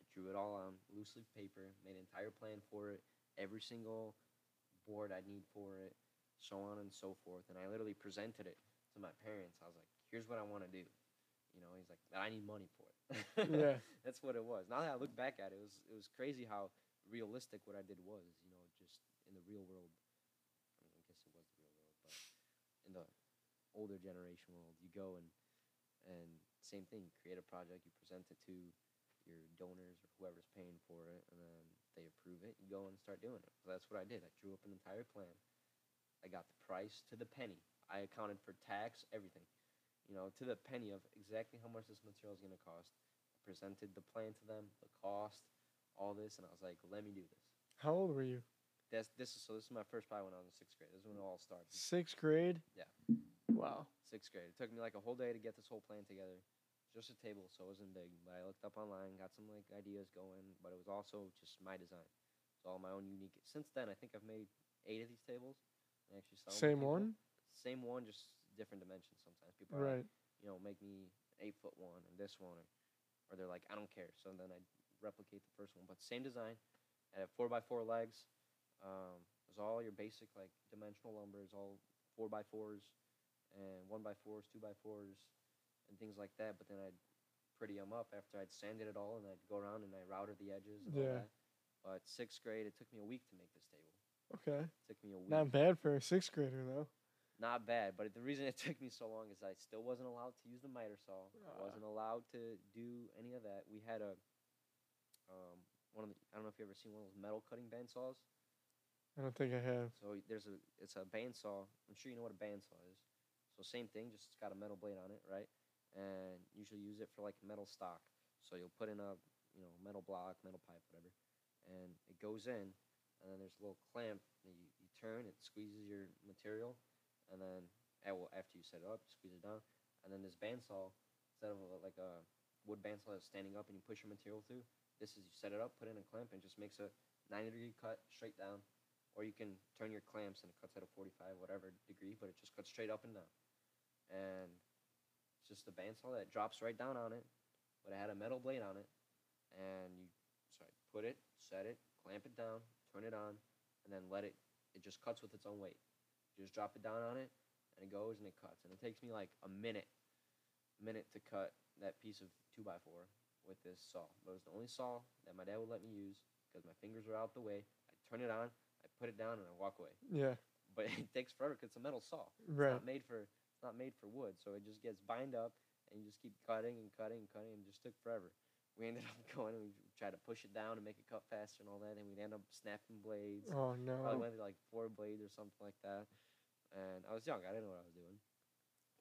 I drew it all on loose leaf paper, made an entire plan for it, every single board I'd need for it, so on and so forth. And I literally presented it to my parents. I was like, here's what I want to do. You know, he's like, I need money for it. Yeah. That's what it was. Now that I look back at it, it was, it was crazy how realistic what I did was, you know, just in the real world. I mean, I guess it was the real world, but in the older generation world, you go and, and same thing, you create a project, you present it to your donors or whoever's paying for it, and then they approve it, you go and start doing it. So that's what I did. I drew up an entire plan. I got the price to the penny. I accounted for tax, everything, you know, to the penny of exactly how much this material is going to cost. I presented the plan to them, the cost, all this, and I was like, let me do this. How old were you? That's, this is, so this is my first project when I was in sixth grade. This is when it all started. Sixth grade? Yeah. Wow. Sixth grade. It took me like a whole day to get this whole plan together. Just a table, so it wasn't big. But I looked up online, got some like ideas going, but it was also just my design. It's all my own unique. Since then, I think I've made eight of these tables. I actually saw Same one? Same one, just different dimensions sometimes. People are right. like, you know, make me an eight-foot one and this one. Or, or they're like, I don't care. So then I replicate the first one. But same design. I have four by four legs. Um, it was all your basic like dimensional lumber. It's all four by fours and one by fours, two by fours, and things like that. But then I'd pretty them up after I'd sanded it all, and I'd go around and I router the edges and yeah. all that. But sixth grade, it took me a week to make this table. Okay. It took me a week. Not bad for a sixth grader though. Not bad, but the reason it took me so long is I still wasn't allowed to use the miter saw. Uh. I wasn't allowed to do any of that. We had a um, one of the, I don't know if you ever seen one of those metal cutting bandsaws. I don't think I have. So there's a, it's a bandsaw. I'm sure you know what a bandsaw is. So same thing, just it's got a metal blade on it, right? And usually use it for like metal stock. So you'll put in a, you know, metal block, metal pipe, whatever, and it goes in, and then there's a little clamp that you, you turn, it squeezes your material, and then after you set it up, you squeeze it down, and then this bandsaw, instead of like a wood bandsaw that's standing up and you push your material through, this is you set it up, put in a clamp, and it just makes a ninety degree cut straight down. Or you can turn your clamps and it cuts at a forty-five, whatever degree, but it just cuts straight up and down. And it's just a bandsaw that drops right down on it, but it had a metal blade on it. And you, so I put it, set it, clamp it down, turn it on, and then let it, it just cuts with its own weight. You just drop it down on it, and it goes and it cuts. And it takes me like a minute, a minute to cut that piece of two by four with this saw. But it was the only saw that my dad would let me use because my fingers were out the way. I turn it on. I put it down and I walk away. Yeah. But it takes forever because it's a metal saw. Right. It's not made for, it's not made for wood, so it just gets bind up and you just keep cutting and cutting and cutting, and it just took forever. We ended up going and we tried to push it down and make it cut faster and all that, and we'd end up snapping blades. Oh, no. Probably went to like four blades or something like that. And I was young. I didn't know what I was doing.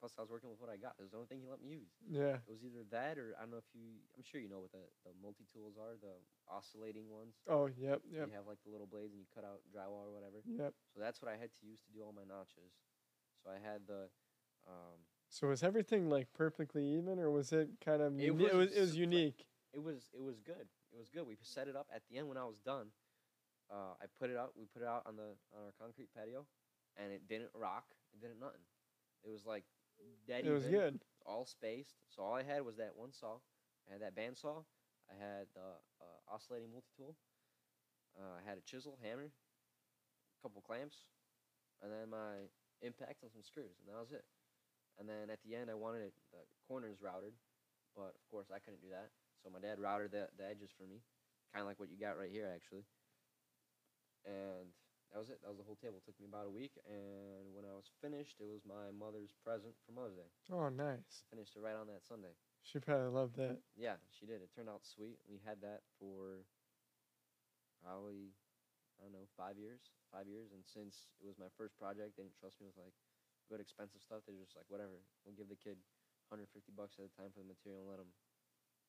Plus, I was working with what I got. It was the only thing he let me use. Yeah. It was either that or I don't know if you, I'm sure you know what the, the multi-tools are, the oscillating ones. Oh, yep, yep. You have like the little blades and you cut out drywall or whatever. Yep. So that's what I had to use to do all my notches. So I had the... Um, so was everything like perfectly even, or was it kind of... It was, it was, it was unique. It was It was good. It was good. We set it up. At the end when I was done, uh, I put it out. We put it out on the on our concrete patio, and it didn't rock. It didn't nothing. It was like... Dead it was even, good. All spaced. So all I had was that one saw. I had that band saw. I had the uh, oscillating multi-tool. Uh, I had a chisel, hammer, a couple clamps, and then my impact and some screws, and that was it. And then at the end, I wanted it, the corners routed, But, of course, I couldn't do that. So my dad routed the, the edges for me, kind of like what you got right here, actually. And that was it. That was the whole table. It took me about a week. And when I was finished, it was my mother's present for Mother's Day. Oh, nice. I finished it right on that Sunday. She probably loved that. Yeah, she did. It turned out sweet. We had that for probably, I don't know, five years. Five years. And since it was my first project, they didn't trust me with, like, good expensive stuff. They're just like, whatever. We'll give the kid one hundred fifty bucks at a time for the material and let them,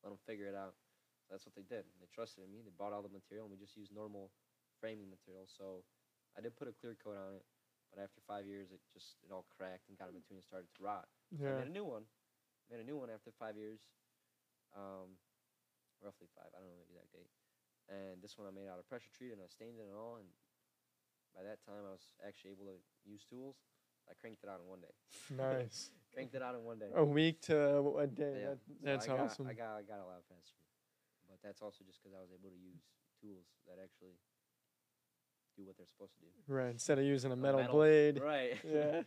let them figure it out. So that's what they did. They trusted in me. They bought all the material, and we just used normal framing material. So I did put a clear coat on it, but after five years, it just, it all cracked and got in between and started to rot. Yeah. So I made a new one. Made a new one after five years, um, roughly five. I don't know the exact date. And this one I made out of pressure treated, and I stained it and all. And by that time, I was actually able to use tools. I cranked it out in one day. Nice. Cranked it out in one day. A week to a day. Yeah. That, that's so I awesome. Got, I, got, I got a lot faster. But that's also just because I was able to use tools that actually do what they're supposed to do. Right, instead of using a metal, a metal blade. Right. Yeah.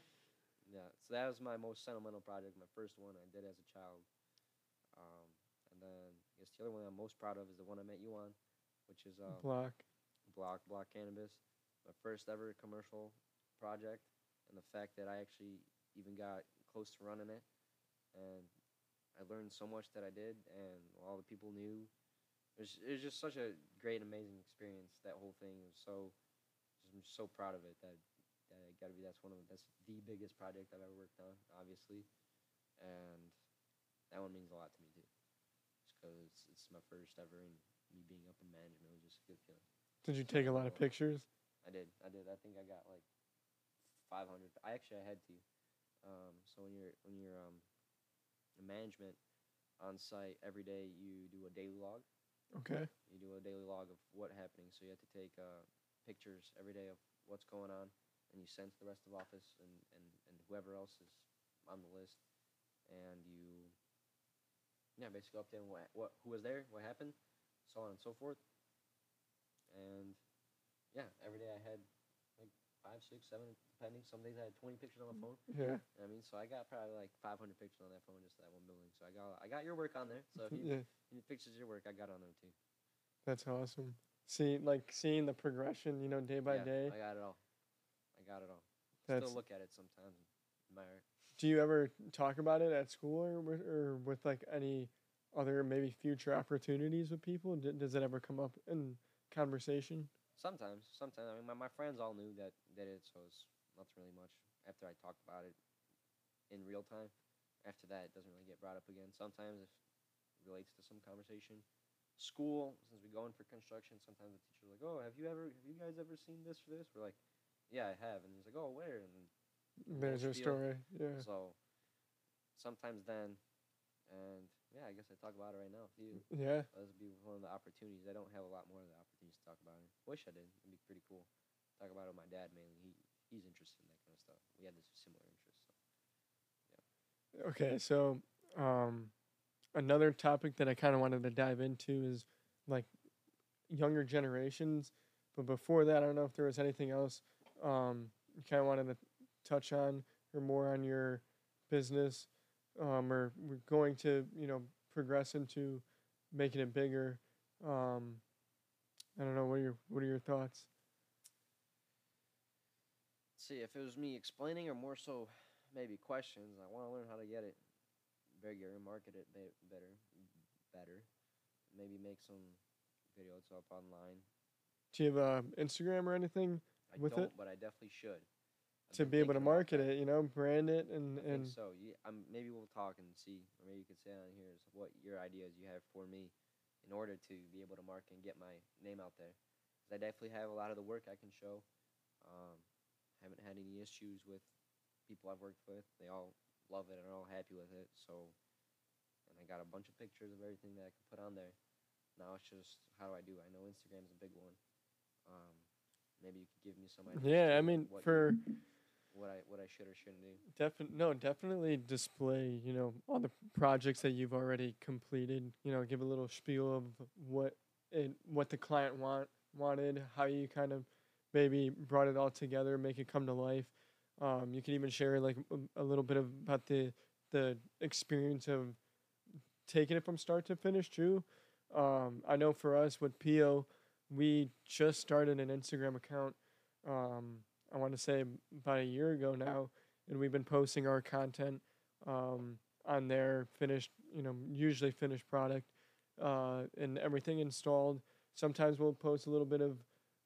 Yeah, so that was my most sentimental project, my first one I did as a child. Um, and then I guess the other one I'm most proud of is the one I met you on, which is um, Block. Block, Block Cannabis. My first ever commercial project. And the fact that I actually even got close to running it. And I learned so much that I did, and all the people knew. It was, it was just such a great, amazing experience, that whole thing. It was so, I'm so proud of it. That, that I gotta be, that's one of the, that's the biggest project I've ever worked on, obviously. And that one means a lot to me, too. Just because it's, it's my first ever, and me being up in management was just a good feeling. Did you take a lot of pictures? I did. I did. I think I got, like, five hundred. I actually I had to. Um, so when you're when you're um, in management on site every day, you do a daily log. Okay. You do a daily log of what's happening. So you have to take uh, pictures every day of what's going on, and you send to the rest of the office and, and, and whoever else is on the list, and you yeah basically update on what what who was there, what happened, so on and so forth. And yeah, every day I had like five, six, seven. Depending, some days I had twenty pictures on my phone. Yeah. I mean, so I got probably like five hundred pictures on that phone, just that one building. So I got I got your work on there. So if you yeah. need pictures of your work, I got on there too. That's awesome. See, like seeing the progression, you know, day by yeah, day. I got it all. I got it all. That's... Still look at it sometimes. And admire. Do you ever talk about it at school or or with like any other maybe future opportunities with people? Does it ever come up in conversation? Sometimes, sometimes. I mean, my my friends all knew that that it so it's. Not really much after I talked about it in real time. After that, it doesn't really get brought up again. Sometimes it relates to some conversation. School, since we go in for construction, sometimes the teacher's like, "Oh, have you ever, have you guys ever seen this for this?" We're like, "Yeah, I have." And he's like, "Oh, where?" And there's your story. Yeah. So sometimes then, and yeah, I guess I talk about it right now with you. Yeah. That would be one of the opportunities. I don't have a lot more of the opportunities to talk about it. Wish I did. It'd be pretty cool. Talk about it with my dad mainly. He. He's interested in that kind of stuff. We had this similar interest. So. Yeah. Okay, so um, another topic that I kind of wanted to dive into is like younger generations. But before that, I don't know if there was anything else um, you kind of wanted to touch on or more on your business, um, or we're going to, you know, progress into making it bigger. Um, I don't know. What are your what are your thoughts? See, if it was me explaining or more so maybe questions, I want to learn how to get it bigger and market it better, better. Maybe make some videos up online. Do you have uh, Instagram or anything I with it? I don't, but I definitely should. I've to be able to market it, you know, brand it. and, I and... think so. You, um, maybe we'll talk and see, or maybe you could say on here is what your ideas you have for me in order to be able to market and get my name out there. Because I definitely have a lot of the work I can show. Um... Haven't had any issues with people I've worked with. They all love it and are all happy with it. So, and I got a bunch of pictures of everything that I can put on there. Now it's just, how do I do? I know Instagram is a big one. Um, maybe you could give me some ideas. Yeah, I mean, what for you, what I what I should or shouldn't do. Definitely, no, definitely display. You know, all the projects that you've already completed. You know, give a little spiel of what it what the client want wanted, how you kind of. Maybe brought it all together, make it come to life. Um, you can even share like a, a little bit of, about the the experience of taking it from start to finish too. Um, I know for us with P O, we just started an Instagram account, um, I want to say about a year ago now, and we've been posting our content um, on their finished, you know, usually finished product uh, and everything installed. Sometimes we'll post a little bit of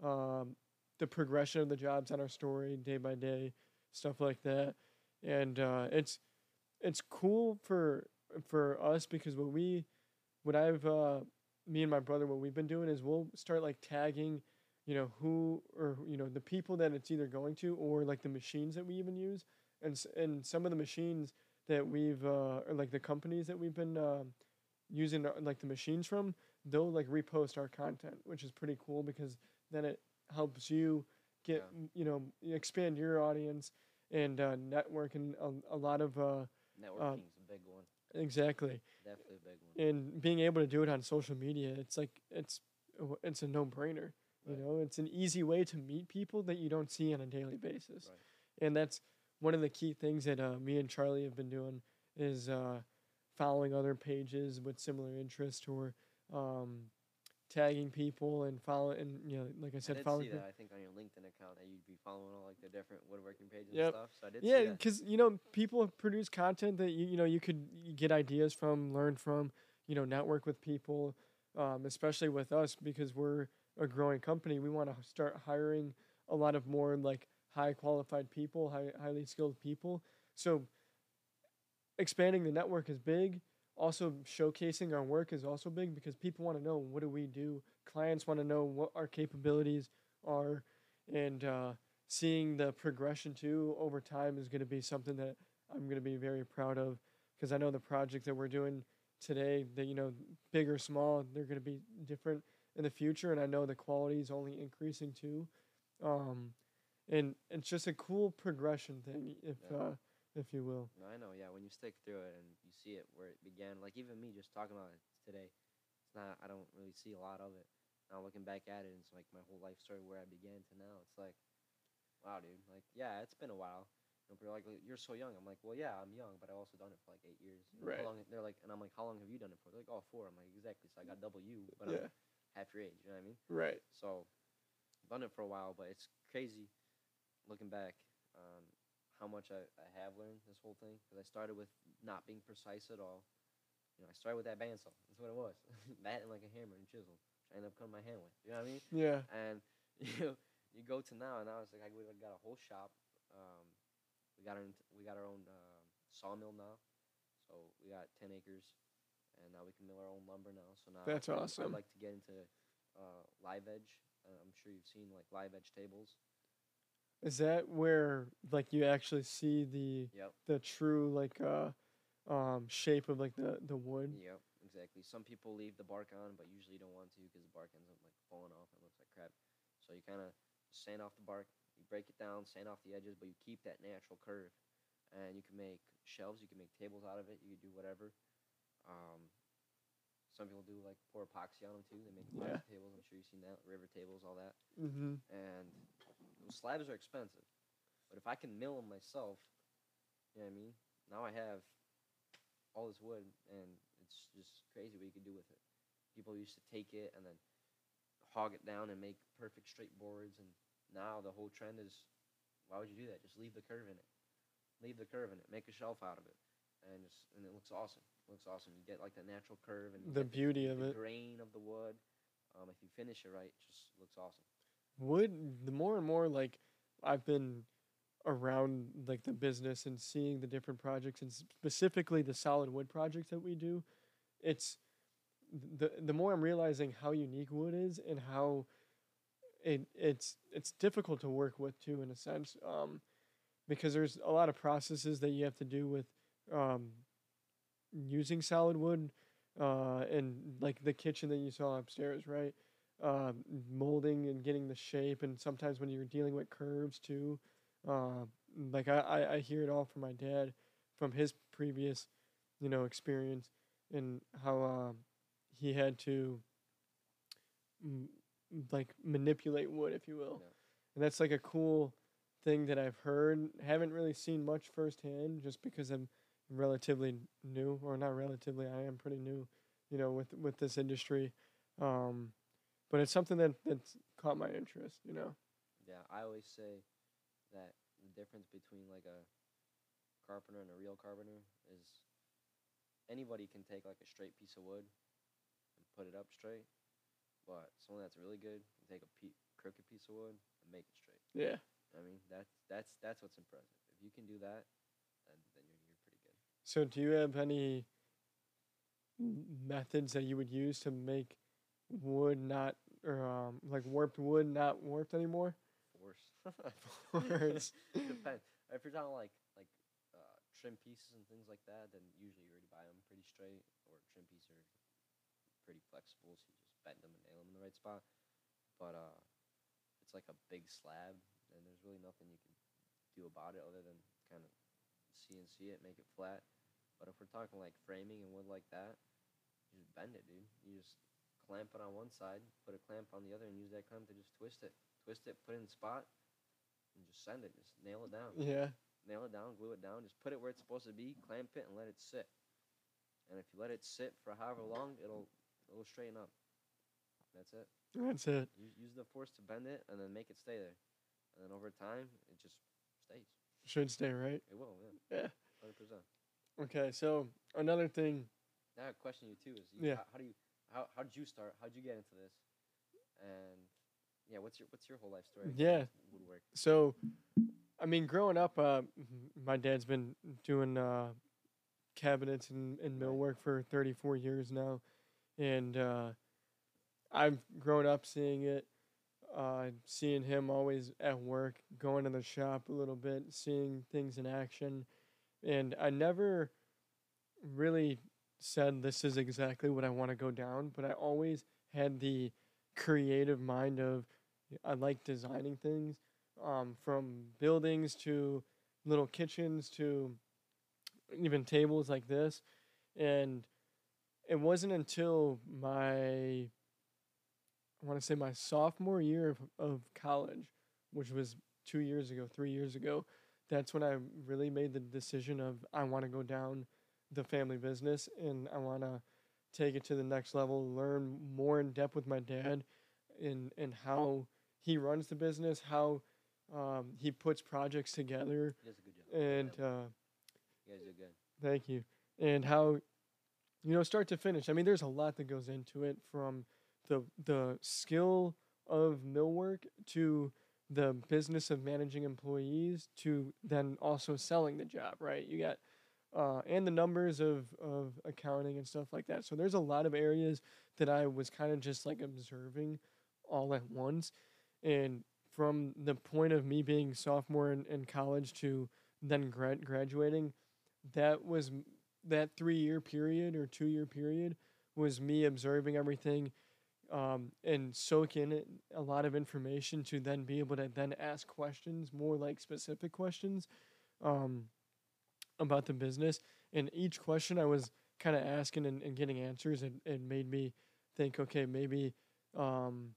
um, the progression of the jobs on our story day by day, stuff like that. And uh, it's it's cool for for us because what we, what I've, uh, me and my brother, what we've been doing is we'll start like tagging, you know, who, or, you know, the people that it's either going to, or like the machines that we even use. And and some of the machines that we've, uh, or like the companies that we've been uh, using like the machines from, they'll like repost our content, which is pretty cool because then it helps you get, yeah. you know, expand your audience and uh, network and a, a lot of. Uh, Networking is uh, a big one. Exactly. Definitely a big one. And being able to do it on social media, it's like, it's, it's a no-brainer. Right. You know, it's an easy way to meet people that you don't see on a daily basis. Right. And that's one of the key things that uh, me and Charlie have been doing is uh, following other pages with similar interest, or um, tagging people and follow. And, you know, like I said, I did following see that, I think on your LinkedIn account, how you'd be following all like the different woodworking pages yep. and stuff. So I did yeah, because, you know, people produce content that, you, you know, you could get ideas from, learn from, you know, network with people, um, especially with us because we're a growing company. We want to start hiring a lot of more like high qualified people, high, highly skilled people. So expanding the network is big. Also showcasing our work is also big because people want to know, what do we do? Clients want to know what our capabilities are, and uh, seeing the progression too over time is going to be something that I'm going to be very proud of, because I know the project that we're doing today, that, you know, big or small, they're going to be different in the future, and I know the quality is only increasing too, um, and it's just a cool progression thing, if yeah. uh, if you will. No, I know, yeah. When you stick through it and you see it where it began, like even me just talking about it today, it's not. I don't really see a lot of it now. Looking back at it, it's like my whole life story where I began to now. It's like, wow, dude. Like, yeah, it's been a while. And people are like, you're so young. I'm like, well, yeah, I'm young, but I also done it for like eight years. You know, right. How long? They're like, and I'm like, how long have you done it for? They're like, oh, four. I'm like, exactly. So I got double you, but yeah. I'm half your age, you know what I mean? Right. So, I've done it for a while, but it's crazy looking back um, how much I, I have learned this whole thing. Because I started with not being precise at all. You know, I started with that bandsaw. That's what it was. That and like a hammer and chisel, which I ended up cutting my hand with. You know what I mean? Yeah. And you you go to now, and I was like, I got a whole shop. Um, we got our we got our own uh, sawmill now, so we got ten acres. And now we can mill our own lumber now. So now that's awesome. I'd like to get into uh, live edge. Uh, I'm sure you've seen like live edge tables. Is that where like you actually see the yep. the true like uh, um, shape of like the, the wood? Yep, exactly. Some people leave the bark on, but usually don't want to because the bark ends up like falling off and looks like crap. So you kind of sand off the bark, you break it down, sand off the edges, but you keep that natural curve. And you can make shelves, you can make tables out of it, you can do whatever. Um, some people do like pour epoxy on them too. They make yeah. glass tables. I'm sure you've seen that. River tables, all that. Mm-hmm. And those slabs are expensive, but if I can mill them myself, you know what I mean. Now I have all this wood, and it's just crazy what you can do with it. People used to take it and then hog it down and make perfect straight boards, and now the whole trend is, why would you do that? Just leave the curve in it. Leave the curve in it. Make a shelf out of it, and just and it looks awesome. Looks awesome. You get like the natural curve and the beauty the, of the it. The grain of the wood. Um, if you finish it right, it just looks awesome. Wood, the more and more like I've been around like the business and seeing the different projects, and specifically the solid wood projects that we do, it's the the more I'm realizing how unique wood is and how it it's it's difficult to work with too in a sense, um, because there's a lot of processes that you have to do with. Um, using solid wood, uh, and like the kitchen that you saw upstairs, right? Um, molding and getting the shape, and sometimes when you're dealing with curves too, uh, like I, I hear it all from my dad, from his previous, you know, experience, and how um, he had to m- like manipulate wood, if you will, yeah. And that's like a cool thing that I've heard. Haven't really seen much firsthand, just because I'm. relatively new, or not relatively, I am pretty new, you know, with, with this industry. Um, but it's something that, that's caught my interest, you know? Yeah, I always say that the difference between, like, a carpenter and a real carpenter is anybody can take, like, a straight piece of wood and put it up straight, but someone that's really good can take a pe- crooked piece of wood and make it straight. Yeah. I mean, that's that's that's what's impressive. If you can do that, then, then you're, you're pretty good. So do you have any methods that you would use to make wood not, or um, like warped wood not warped anymore? Force. Force. Depends. If you're talking like like uh, trim pieces and things like that, then usually you already buy them pretty straight, or trim pieces are pretty flexible, so you just bend them and nail them in the right spot. But uh, it's like a big slab, and there's really nothing you can do about it other than kind of C N C it, make it flat. But if we're talking like framing and wood like that, you just bend it, dude. You just clamp it on one side, put a clamp on the other, and use that clamp to just twist it. Twist it, put it in the spot, and just send it. Just nail it down. Yeah. Nail it down, glue it down. Just put it where it's supposed to be, clamp it, and let it sit. And if you let it sit for however long, it'll it'll straighten up. That's it. That's it. Use, use the force to bend it, and then make it stay there. And then over time, it just stays. Should stay, right? It will, yeah. Yeah. one hundred percent. Okay, so another thing. Now I question you, too, is you, yeah. how, how do you... How how did you start? How did you get into this? And yeah, what's your what's your whole life story? Yeah, woodwork. So, I mean, growing up, uh, my dad's been doing uh, cabinets and, and millwork for thirty-four years now, and uh, I've grown up seeing it, uh, seeing him always at work, going to the shop a little bit, seeing things in action, and I never really said this is exactly what I want to go down, but I always had the creative mind of I like designing things, um, from buildings to little kitchens to even tables like this. And it wasn't until my, I want to say my sophomore year of, of college, which was two years ago, three years ago, that's when I really made the decision of I want to go down the family business, and I want to take it to the next level, learn more in depth with my dad and and how he runs the business, how um, he puts projects together. He does a good job. And uh, you guys do good. Thank you. And how, you know, start to finish. I mean, there's a lot that goes into it, from the the skill of millwork to the business of managing employees to then also selling the job, right? You got Uh, and the numbers of, of accounting and stuff like that. So there's a lot of areas that I was kind of just like observing all at once. And from the point of me being sophomore in, in college to then grad- graduating, that was that three-year period or two-year period was me observing everything um, and soaking in a lot of information to then be able to then ask questions, more like specific questions. Um about the business, and each question I was kind of asking and, and getting answers, and it made me think, okay, maybe, um,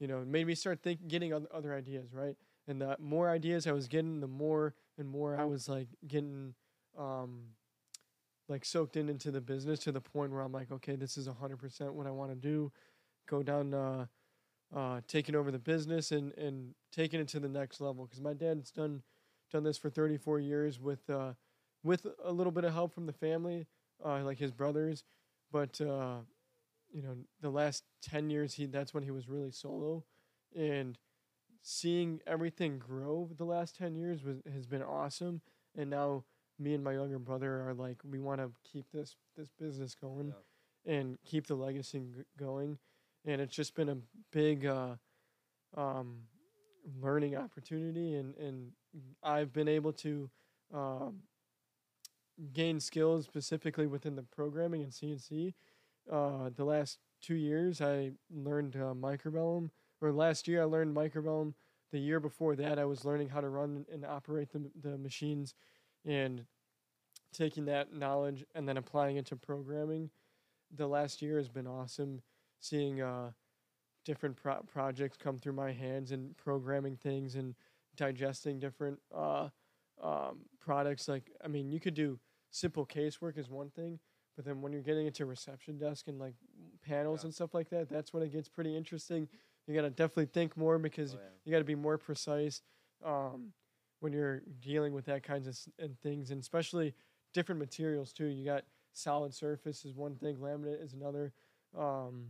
you know, it made me start think, getting other ideas, right? And the more ideas I was getting, the more and more I was, like, getting, um, like, soaked in into the business to the point where I'm like, okay, this is one hundred percent what I want to do, go down, uh, uh, taking over the business and, and taking it to the next level, because my dad's done, done this for thirty-four years with, uh, with a little bit of help from the family, uh, like his brothers. But, uh, you know, the last ten years, he that's when he was really solo. And seeing everything grow the last ten years was, has been awesome. And now me and my younger brother are like, we want to keep this, this business going, yeah, and keep the legacy g- going. And it's just been a big uh, um, learning opportunity. And, and I've been able to... Um, gain skills specifically within the programming and C N C. Uh, the last two years I learned uh, Microvellum, or last year I learned Microvellum. The year before that I was learning how to run and operate the the machines, and taking that knowledge and then applying it to programming. The last year has been awesome, seeing uh, different pro- projects come through my hands and programming things and digesting different uh, um, products. Like, I mean, you could do simple casework is one thing, but then when you're getting into reception desk and like panels yeah. and stuff like that, that's when it gets pretty interesting. You got to definitely think more because oh, yeah. you got to be more precise um, when you're dealing with that kinds of s and things, and especially different materials too. You got solid surface is one thing, laminate is another um,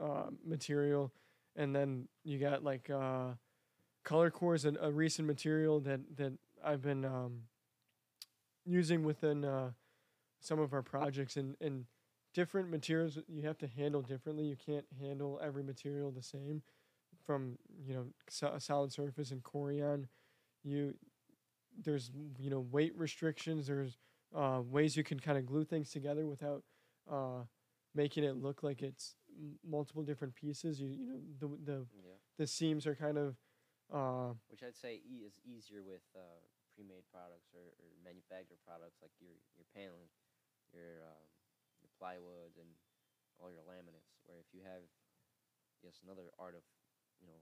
uh, material, and then you got like uh, ColorCore is a, a recent material that that I've been um, using within uh, some of our projects, and and different materials you have to handle differently. You can't handle every material the same. From you know so, solid surface and Corian, you there's you know weight restrictions. There's uh, ways you can kind of glue things together without uh, making it look like it's m multiple different pieces. You you know the the yeah. the seams are kind of uh, which I'd say e is easier with. Uh pre-made products or, or manufactured products like your your paneling, your um, your plywoods and all your laminates. Where if you have, yes, another art of, you know,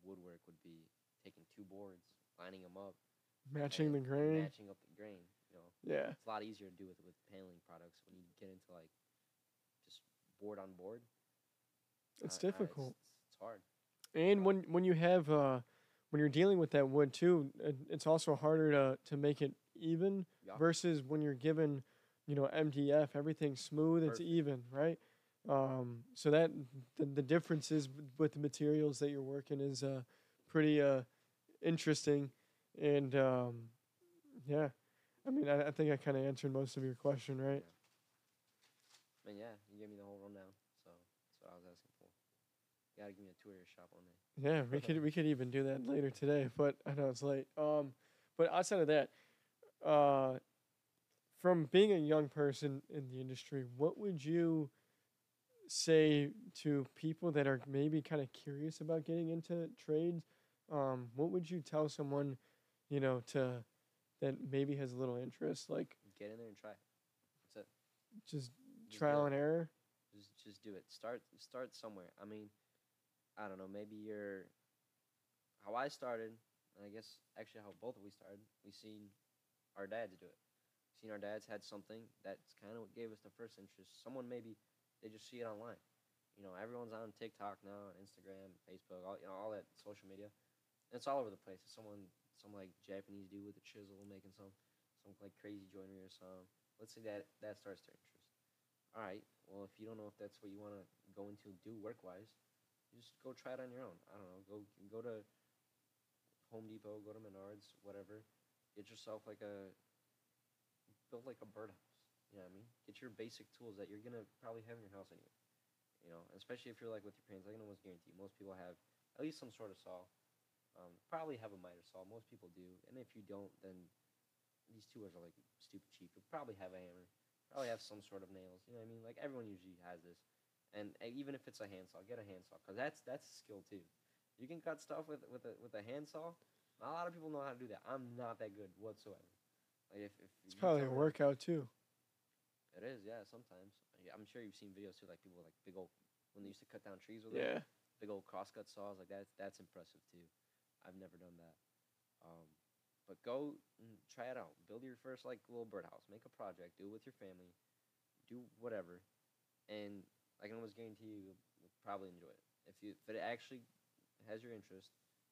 woodwork would be taking two boards, lining them up, matching the grain, matching up the grain. You know, yeah, it's a lot easier to do with with paneling products when you get into like just board on board. It's uh, difficult. Uh, it's, it's hard. And um, when when you have. Uh, When you're dealing with that wood too, it's also harder to to make it even yeah. versus when you're given, you know, M D F, everything's smooth, Perfect. It's even, right? Um, so that the, the differences with the materials that you're working is uh, pretty uh, interesting, and um, yeah, I mean, I, I think I kind of answered most of your question, right? Yeah. I mean, yeah, you gave me the whole rundown, so that's what I was asking. Gotta give me a tour of your shop one day. Yeah, we could we could even do that later today, but I know it's late. Um, but outside of that, uh, from being a young person in the industry, what would you say to people that are maybe kind of curious about getting into trades? Um, what would you tell someone, you know, to that maybe has a little interest? Like, get in there and try it. That's it. Just, just trial and error. Just just do it. Start start somewhere. I mean. I don't know, maybe you're, how I started, and I guess actually how both of we started, we seen our dads do it. Seen our dads had something, that's kind of what gave us the first interest. Someone maybe, they just see it online. You know, everyone's on TikTok now, and Instagram, Facebook, all, you know, all that social media. And it's all over the place. It's someone, some like Japanese dude with a chisel making some, some like crazy joinery or some. Let's say that, that starts their interest. All right, well, if you don't know if that's what you want to go into do work-wise, just go try it on your own. I don't know. Go go to Home Depot. Go to Menards. Whatever. Get yourself like a build like a birdhouse. You know what I mean? Get your basic tools that you're gonna probably have in your house anyway. You know, especially if you're like with your parents. I can almost guarantee most people have at least some sort of saw. Um, probably have a miter saw. Most people do. And if you don't, then these tools are like stupid cheap. You'll probably have a hammer. Probably have some sort of nails. You know what I mean? Like everyone usually has this. And uh, even if it's a handsaw, get a handsaw, because that's that's a skill too. You can cut stuff with with a, with a handsaw. Not a lot of people know how to do that. I'm not that good whatsoever. Like if, if it's probably a workout too. It is, yeah. Sometimes I'm sure you've seen videos too, like people like big old when they used to cut down trees with yeah. it, big old crosscut saws like that. That's impressive too. I've never done that. Um, but go and try it out. Build your first like little birdhouse. Make a project. Do it with your family. Do whatever, and I can almost guarantee you you'll probably enjoy it. If you if it actually has your interest,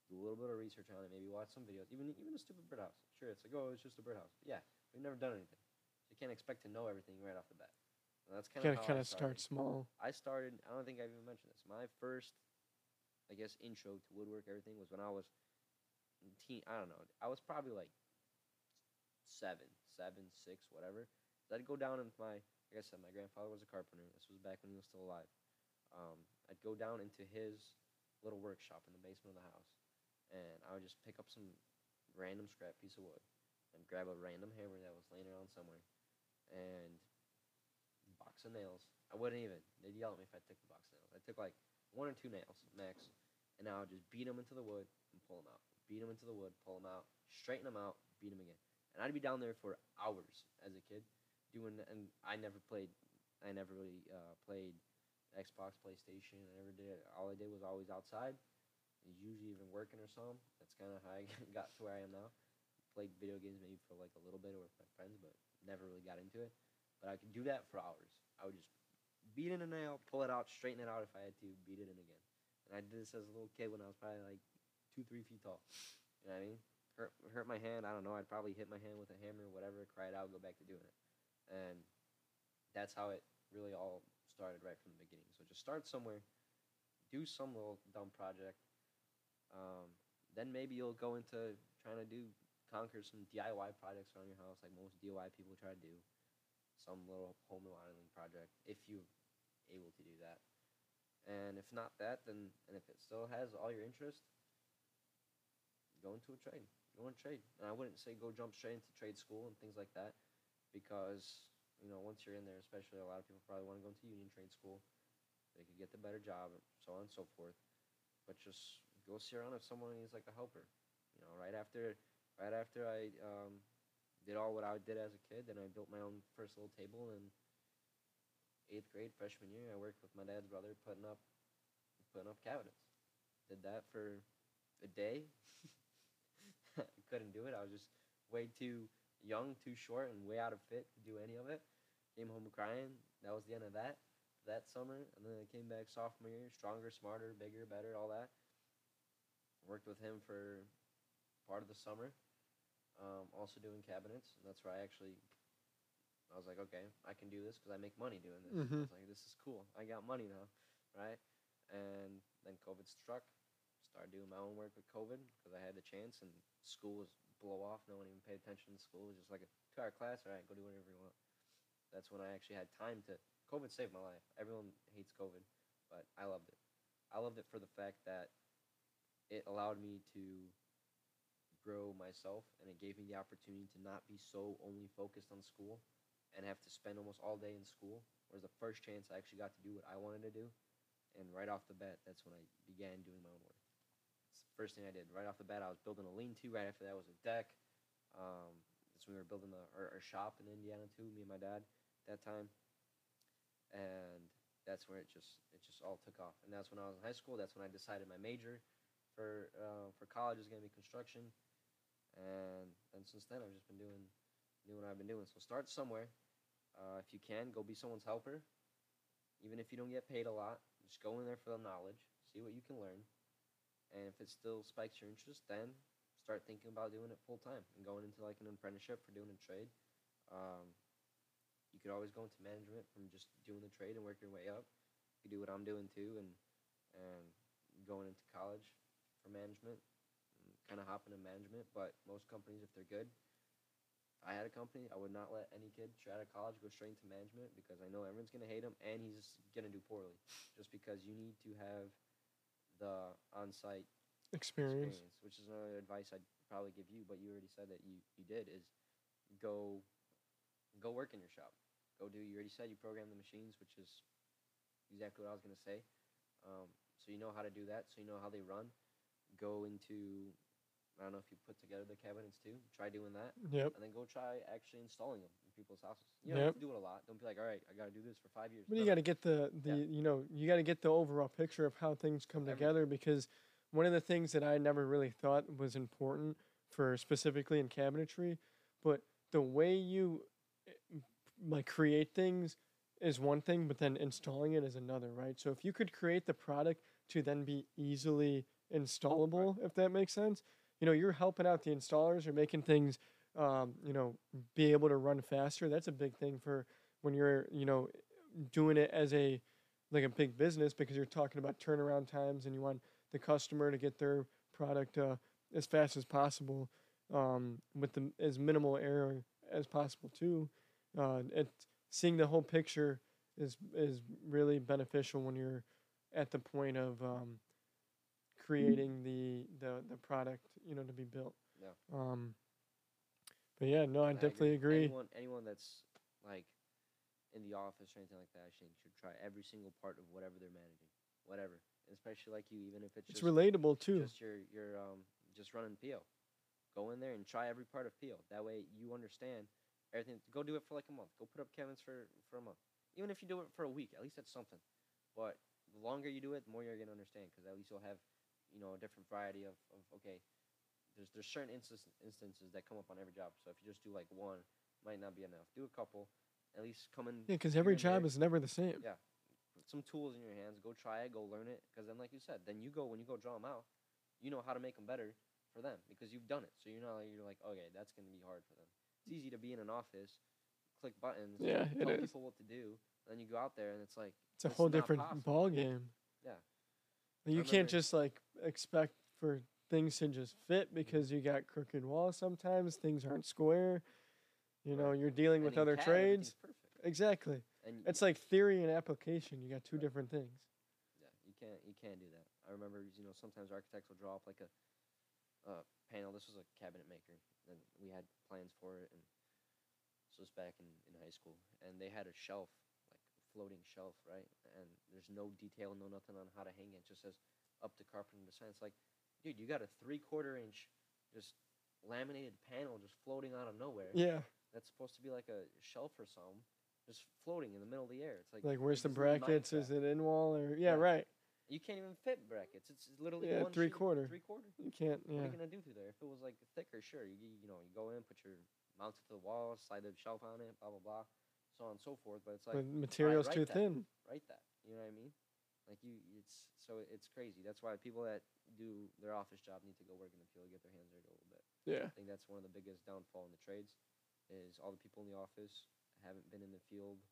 do a little bit of research on it, maybe watch some videos, even even a stupid birdhouse. Sure, it's like, oh, it's just a birdhouse. Yeah, we've never done anything. So you can't expect to know everything right off the bat. And that's kind of how kinda I started. Start small. I started, I don't think I've even mentioned this. My first, I guess, intro to woodwork, everything, was when I was teen. I don't know. I was probably like seven, seven, six, whatever. So I'd go down and my... Like I said, my grandfather was a carpenter. This was back when he was still alive. Um, I'd go down into his little workshop in the basement of the house, and I would just pick up some random scrap piece of wood and grab a random hammer that was laying around somewhere and a box of nails. I wouldn't even. They'd yell at me if I took the box of nails. I took, like, one or two nails max, and I would just beat them into the wood and pull them out. Beat them into the wood, pull them out, straighten them out, beat them again. And I'd be down there for hours as a kid. Doing and I never played, I never really uh, played Xbox, PlayStation. I never did. All I did was always outside, usually even working or something. That's kind of how I got to where I am now. played video games maybe for like a little bit or with my friends, but never really got into it. But I could do that for hours. I would just beat in a nail, pull it out, straighten it out if I had to, beat it in again. And I did this as a little kid when I was probably like two, three feet tall. You know what I mean? Hurt, hurt my hand. I don't know. I'd probably hit my hand with a hammer or whatever, cry it out, go back to doing it. And that's how it really all started right from the beginning. So just start somewhere, do some little dumb project. Um, then maybe you'll go into trying to do, conquer some D I Y projects around your house, like most D I Y people try to do. Some little home remodeling project, if you're able to do that. And if not that, then, and if it still has all your interest, go into a trade. Go and trade. And I wouldn't say go jump straight into trade school and things like that, because, you know, once you're in there, especially a lot of people probably want to go into union trade school. They could get the better job, so on and so forth. But just go see around if someone needs like a helper. You know, right after, right after I um, did all what I did as a kid, then I built my own first little table in eighth grade, freshman year. I worked with my dad's brother putting up, putting up cabinets. Did that for a day. I couldn't do it. I was just way too young, too short, and way out of fit to do any of it. Came home crying. That was the end of that, that summer. And then I came back sophomore year, stronger, smarter, bigger, better, all that. Worked with him for part of the summer, um, also doing cabinets. And that's where I actually, I was like, okay, I can do this because I make money doing this. Mm-hmm. I was like, this is cool. I got money now, right? And then COVID struck. Started doing my own work with COVID because I had the chance, and school was blow off. No one even paid attention in school. It was just like a two-hour class. All right, go do whatever you want. That's when I actually had time to. COVID saved my life. Everyone hates COVID, but I loved it. I loved it for the fact that it allowed me to grow myself, and it gave me the opportunity to not be so only focused on school and have to spend almost all day in school. It was the first chance I actually got to do what I wanted to do, and right off the bat, that's when I began doing my own work. It's the first thing I did. Right off the bat, I was building a lean-to. Right after that was a deck. Um, that's when we were building the, our, our shop in Indiana, too, me and my dad at that time. And that's where it just it just all took off. And that's when I was in high school. That's when I decided my major for uh, for college is going to be construction. And, and since then, I've just been doing, doing what I've been doing. So start somewhere. Uh, if you can, go be someone's helper. Even if you don't get paid a lot, just go in there for the knowledge. See what you can learn. And if it still spikes your interest, then start thinking about doing it full-time and going into, like, an apprenticeship for doing a trade. Um, you could always go into management from just doing the trade and work your way up. You could do what I'm doing, too, and and going into college for management, kind of hopping into management. But most companies, if they're good, if I had a company, I would not let any kid straight out of college go straight into management, because I know everyone's going to hate him, and he's going to do poorly just because you need to have the on-site experience. experience, which is another advice I'd probably give you, but you already said that you, you did, is go go work in your shop. Go do, you already said you program the machines, which is exactly what I was going to say. Um, so you know how to do that, so you know how they run. Go into, I don't know if you put together the cabinets too, try doing that. Yep. And then go try actually installing them in people's houses. You don't yep. have to do it a lot. Don't be like, all right, I got to do this for five years. But you got to get the, the yeah. you know, you got to get the overall picture of how things come Everything. together, because one of the things that I never really thought was important for specifically in cabinetry, but the way you like create things is one thing, but then installing it is another, right? So if you could create the product to then be easily installable, right. if that makes sense, you know, you're helping out the installers, you're making things, um, you know, be able to run faster. That's a big thing for when you're, you know, doing it as a, like a big business, because you're talking about turnaround times and you want the customer to get their product uh, as fast as possible um, with the, as minimal error as possible too. Uh, it, seeing the whole picture is, is really beneficial when you're at the point of, um, creating the, the the product, you know, to be built. Yeah. Um, but yeah, no, I, I definitely agree. agree. Anyone, anyone that's like in the office or anything like that, I think should try every single part of whatever they're managing, whatever. Especially like you, even if it's, it's just relatable too. Just your your um just running P O, go in there and try every part of P O. That way you understand everything. Go do it for like a month. Go put up cabinets for for a month. Even if you do it for a week, at least that's something. But the longer you do it, the more you're gonna understand, because at least you'll have, you know, a different variety of, of, okay, there's there's certain instance, instances that come up on every job. So if you just do like one, might not be enough. Do a couple, at least come in. Yeah, because every job is never the same. Yeah, put some tools in your hands. Go try it. Go learn it. Because then, like you said, then you go when you go draw them out, you know how to make them better for them because you've done it. So you're not like, you're like, okay, that's gonna be hard for them. It's easy to be in an office, click buttons, yeah, tell it people is. what to do. And then you go out there and it's like it's a whole different possible. ball game. Yeah, you Remember, can't just like expect for things to just fit because you got crooked walls. Sometimes things aren't sure. square. You know, you're dealing and with other C A D, trades. Exactly. And it's like theory and application. You got two right. different things. Yeah, you can't you can't do that. I remember, you know, sometimes architects will draw up like a uh, panel. This was a cabinet maker, and we had plans for it. And this was back in, in high school, and they had a shelf, like a floating shelf, right? And there's no detail, no nothing on how to hang it. It just says up to carpenter design. It's like, dude, you got a three-quarter inch, just laminated panel just floating out of nowhere. Yeah. That's supposed to be like a shelf or something, just floating in the middle of the air. It's like, like where's the brackets? Is it in wall or yeah, yeah, right? You can't even fit brackets. It's literally yeah, one three quarter. Three quarter. You can't. Yeah. What are you gonna do through there? If it was like thicker, sure. You you know you go in, put your mount it to the wall, slide the shelf on it, blah blah blah, so on and so forth. But it's like the material's too thin. Write that. You know what I mean? Like you, it's so it's crazy. That's why people that do their office job need to go work in the field, get their hands dirty a little bit. Yeah. I think that's one of the biggest downfall in the trades. Is all the people in the office haven't been in the field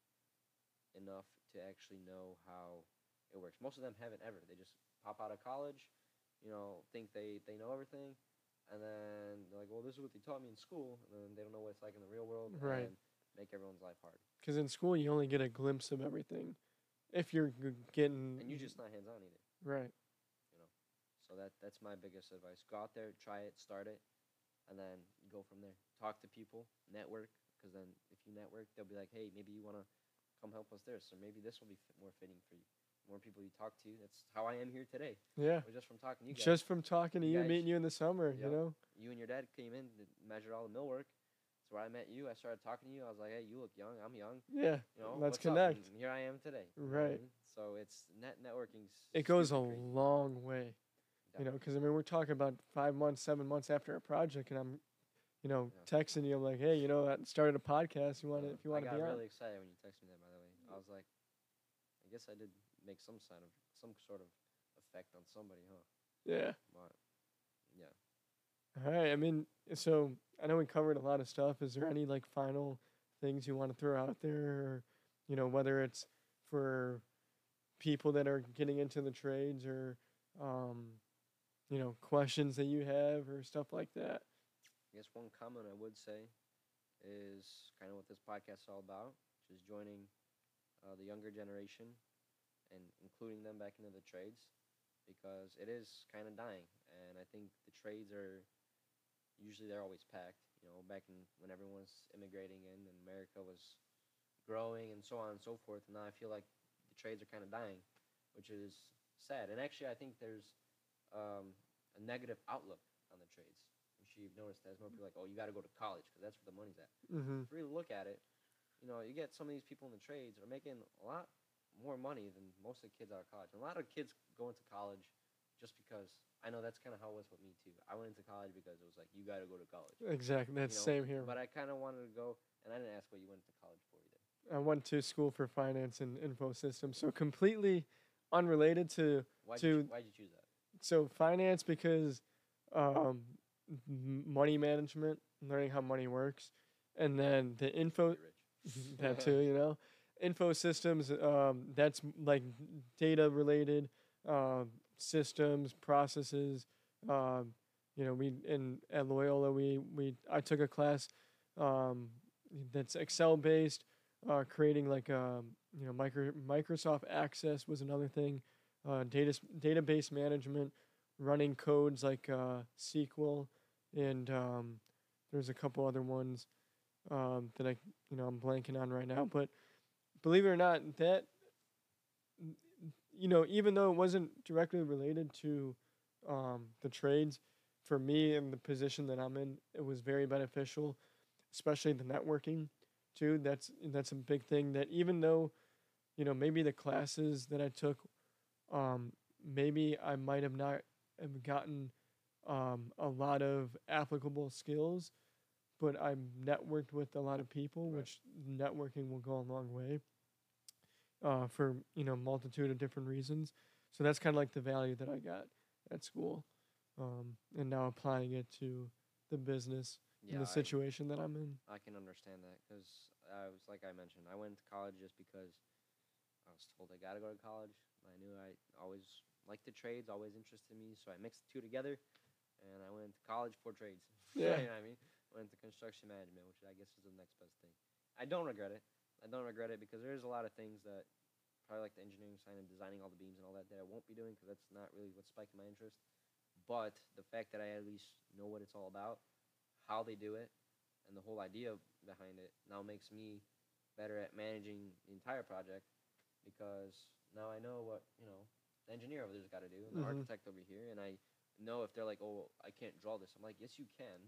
enough to actually know how it works. Most of them haven't ever. They just pop out of college, you know, think they, they know everything, and then they're like, well, this is what they taught me in school, and then they don't know what it's like in the real world, right. and make everyone's life hard. Because in school, you only get a glimpse of everything if you're g getting... And you're just not hands-on either. Right. You know, so that that's my biggest advice. Go out there, try it, start it, and then go from there. Talk to people, network, because then if you network, they'll be like, hey, maybe you want to come help us there, so maybe this will be fit more fitting for you. More people you talk to, that's how I am here today. Yeah. Or just from talking to you guys. Just from talking to you, guys, meeting you in the summer, yep. you know? You and your dad came in to measure all the millwork. That's where I met you. I started talking to you. I was like, hey, you look young. I'm young. Yeah, you know, let's connect. Here I am today. Right. Um, so it's net networking's. It goes a crazy. long way, Definitely. you know, because, I mean, we're talking about five months, seven months after a project, and I'm You know, yeah. texting you, I'm like, hey, you know, I started a podcast. You want to, if you want to be on. I got really excited when you texted me that. By the way, I was like, I guess I did make some sign of some sort of effect on somebody, huh? Yeah. But, yeah. All right. I mean, so I know we covered a lot of stuff. Is there any like final things you want to throw out there, or, you know, whether it's for people that are getting into the trades, or, um, you know, questions that you have or stuff like that? I guess one comment I would say is kind of what this podcast is all about, which is joining uh, the younger generation and including them back into the trades, because it is kind of dying. And I think the trades are usually they're always packed. You know, back in when everyone was immigrating in and America was growing and so on and so forth. And now I feel like the trades are kind of dying, which is sad. And actually, I think there's um, a negative outlook on the trades. You've noticed that. There's more people like, oh, you got to go to college because that's where the money's at. Mm-hmm. If you really look at it, you know, you get some of these people in the trades are making a lot more money than most of the kids out of college. And a lot of kids go into college just because, I know that's kind of how it was with me too. I went into college because it was like, you got to go to college. Exactly. That's the same here. But I kind of wanted to go, and I didn't ask what you went to college for either. I went to school for finance and info systems, so completely unrelated to... Why'd, to, you, why'd you choose that? So finance because... Um, money management, learning how money works, and then the info that too, you know, info systems, um that's like data related, um systems, processes, um you know, we in at Loyola we we I took a class um that's Excel based, uh creating like um you know, micro Microsoft Access was another thing, uh data database management, running codes like uh S Q L. And um, there's a couple other ones um, that I, you know, I'm blanking on right now. But believe it or not, that, you know, even though it wasn't directly related to um, the trades, for me and the position that I'm in, it was very beneficial, especially the networking too. That's that's a big thing that even though, you know, maybe the classes that I took, um, maybe I might have not have gotten um, a lot of applicable skills, but I'm networked with a lot of people, right. which networking will go a long way uh, for, you know, multitude of different reasons. So that's kind of like the value that I got at school, um, and now applying it to the business yeah, and the situation I, that I'm in. I can understand that because I was, like I mentioned, I went to college just because I was told I got to go to college. I knew I always liked the trades, always interested me, so I mixed the two together, and I went to college for trades. Yeah. You know what I mean? Went to construction management, which I guess is the next best thing. I don't regret it. I don't regret it because there's a lot of things that probably like the engineering side and designing all the beams and all that that I won't be doing because that's not really what spiked my interest. But the fact that I at least know what it's all about, how they do it, and the whole idea behind it now makes me better at managing the entire project because now I know what, you know, the engineer over there's got to do and mm-hmm. the architect over here. And I know if they're like, oh, I can't draw this. I'm like, yes, you can.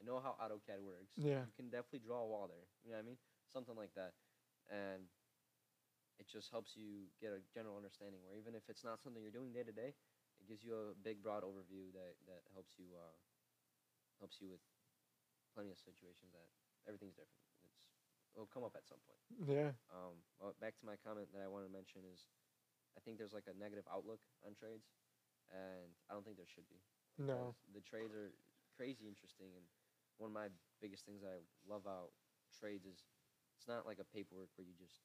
I know how AutoCAD works. Yeah. You can definitely draw a wall there. You know what I mean? Something like that. And it just helps you get a general understanding where even if it's not something you're doing day to day, it gives you a big, broad overview that, that helps you uh, helps you with plenty of situations that everything's different. It's, it'll come up at some point. Yeah. Um. Well, back to my comment that I wanted to mention is I think there's like a negative outlook on trades, and I don't think there should be. No. The trades are crazy interesting, and one of my biggest things that I love about trades is it's not like a paperwork where you just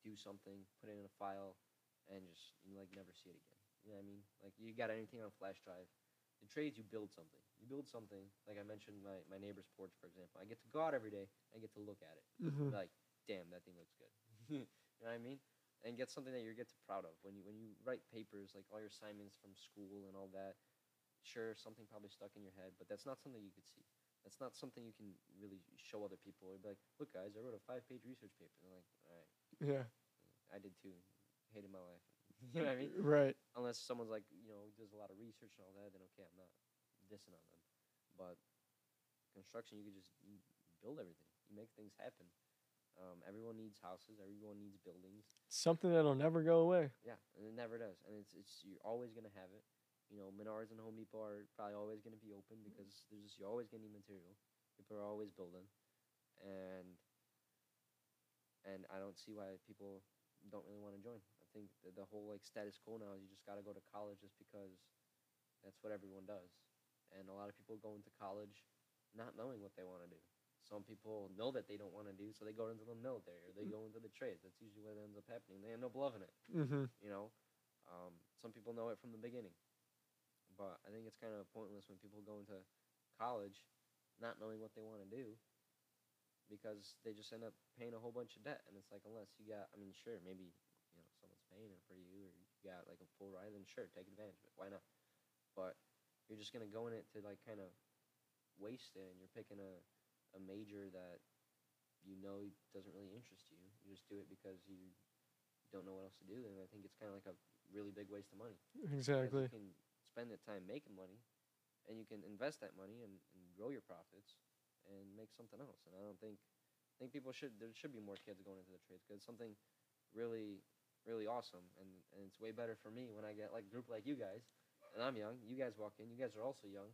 do something, put it in a file, and just you like never see it again. You know what I mean? Like you got anything on a flash drive. In trades, you build something. You build something. Like I mentioned, my, my neighbor's porch, for example. I get to go out every day. I get to look at it. Mm-hmm. Like, damn, that thing looks good. You know what I mean? And get something that you get to proud of. When you when you write papers, like all your assignments from school and all that. Sure, something probably stuck in your head, but that's not something you could see. That's not something you can really show other people. You'd be like, look, guys, I wrote a five-page research paper. And they're like, all right. Yeah. I did, too. Hated my life. You know what I mean? Right. Unless someone's like, you know, does a lot of research and all that, then okay, I'm not dissing on them. But construction, you could just you build everything. You make things happen. Um, everyone needs houses. Everyone needs buildings. Something that'll never go away. Yeah, and it never does. And it's it's you're always going to have it. You know, Menards and Home Depot are probably always going to be open because there's just, you're always getting material. People are always building. And and I don't see why people don't really want to join. I think that the whole, like, status quo now is you just got to go to college just because that's what everyone does. And a lot of people go into college not knowing what they want to do. Some people know that they don't want to do, so they go into the military or they mm-hmm. go into the trades. That's usually what ends up happening. They end up loving it. Mm-hmm. You know? Um, some people know it from the beginning. But I think it's kind of pointless when people go into college not knowing what they want to do because they just end up paying a whole bunch of debt. And it's like, unless you got, I mean, sure, maybe, you know, someone's paying it for you or you got, like, a full ride, then sure, take advantage of it. Why not? But you're just going to go in it to, like, kind of waste it, and you're picking a, a major that you know doesn't really interest you. You just do it because you don't know what else to do, and I think it's kind of like a really big waste of money. Exactly. Spend that time making money, and you can invest that money and, and grow your profits and make something else. And I don't think I think people should there should be more kids going into the trades because it's something really, really awesome. And, and it's way better for me when I get like a group like you guys, and I'm young. You guys walk in, you guys are also young,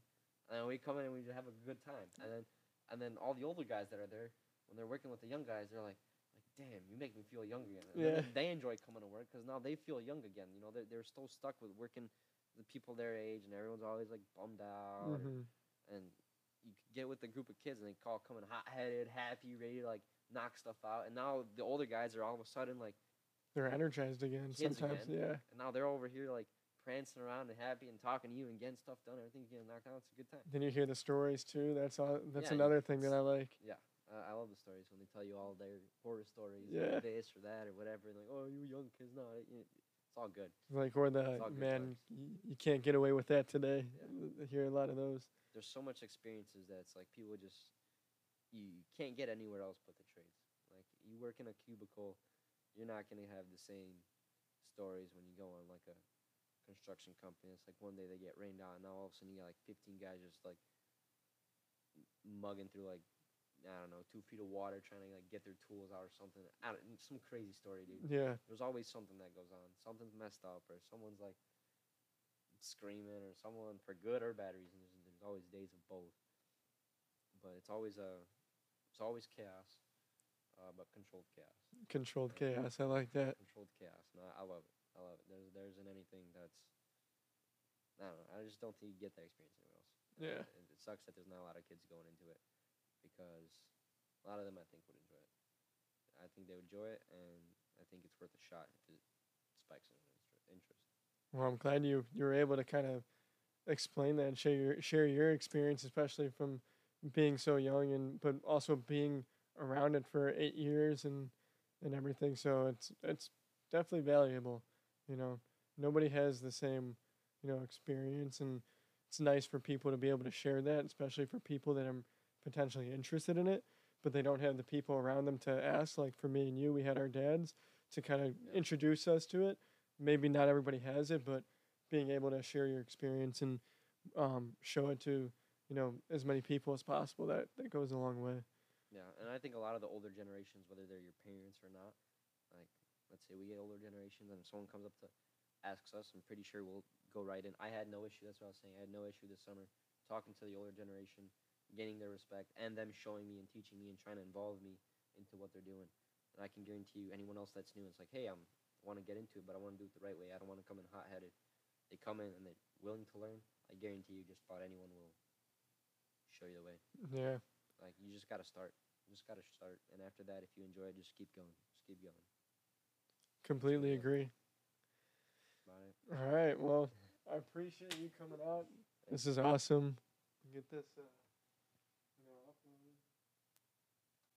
and we come in and we have a good time. And then and then all the older guys that are there when they're working with the young guys, they're like, like damn, you make me feel young again. And yeah. They enjoy coming to work because now they feel young again. You know, they're they're still stuck with working. The people their age, and everyone's always like bummed out, mm-hmm. or, and you get with a group of kids and they call coming hot-headed, happy, ready to like knock stuff out, and now the older guys are all of a sudden like they're energized again sometimes again. Yeah, and now they're over here like prancing around and happy and talking to you and getting stuff done, everything's getting knocked out. It's a good time. Then you hear the stories too. That's all that's yeah, another thing that I like. Yeah, uh, I love the stories when they tell you all their horror stories, yeah, or this or that or whatever, and like, oh, you young kids now. All good. Like, or the man, y- you can't get away with that today. Yeah. I hear a lot of those. There's so much experiences that it's like people just you can't get anywhere else but the trades. Like, you work in a cubicle, you're not gonna have the same stories when you go on like a construction company. It's like one day they get rained out, and now all of a sudden you got like fifteen guys just like mugging through like, I don't know, two feet of water trying to, like, get their tools out or something. I don't, some crazy story, dude. Yeah. There's always something that goes on. Something's messed up or someone's, like, screaming or someone for good or bad reasons. There's always days of both, but it's always a it's always chaos, uh, but controlled chaos. Controlled uh, chaos. I like that. Controlled chaos. No, I love it. I love it. There's there isn't anything that's. I don't know. I just don't think you get that experience anywhere else. Yeah. Uh, it, it sucks that there's not a lot of kids going into it, because a lot of them I think would enjoy it. I think they would enjoy it, and I think it's worth a shot if it spikes in interest. Well, I'm glad you, you were able to kind of explain that and share your share your experience, especially from being so young, and but also being around it for eight years and and everything. So it's it's definitely valuable. You know, nobody has the same you know experience, and it's nice for people to be able to share that, especially for people that are potentially interested in it, but they don't have the people around them to ask. Like for me and you, we had our dads to kind of yeah. introduce us to it. Maybe not everybody has it, but being able to share your experience and um, show it to, you know, as many people as possible, that, that goes a long way. Yeah, and I think a lot of the older generations, whether they're your parents or not, like, let's say we get older generations, and if someone comes up to asks us, I'm pretty sure we'll go right in. I had no issue, that's what I was saying, I had no issue this summer talking to the older generation, gaining their respect, and them showing me and teaching me and trying to involve me into what they're doing. And I can guarantee you, anyone else that's new, it's like, hey, I'm... want to get into it, but I want to do it the right way. I don't want to come in hot-headed. They come in and they're willing to learn. I guarantee you just about anyone will show you the way. Yeah. Like, you just got to start. You just got to start. And after that, if you enjoy it, just keep going. Just keep going. Completely keep going. Agree. That's about it. All right. Well, I appreciate you coming out. Thanks. This is awesome. Get this... Uh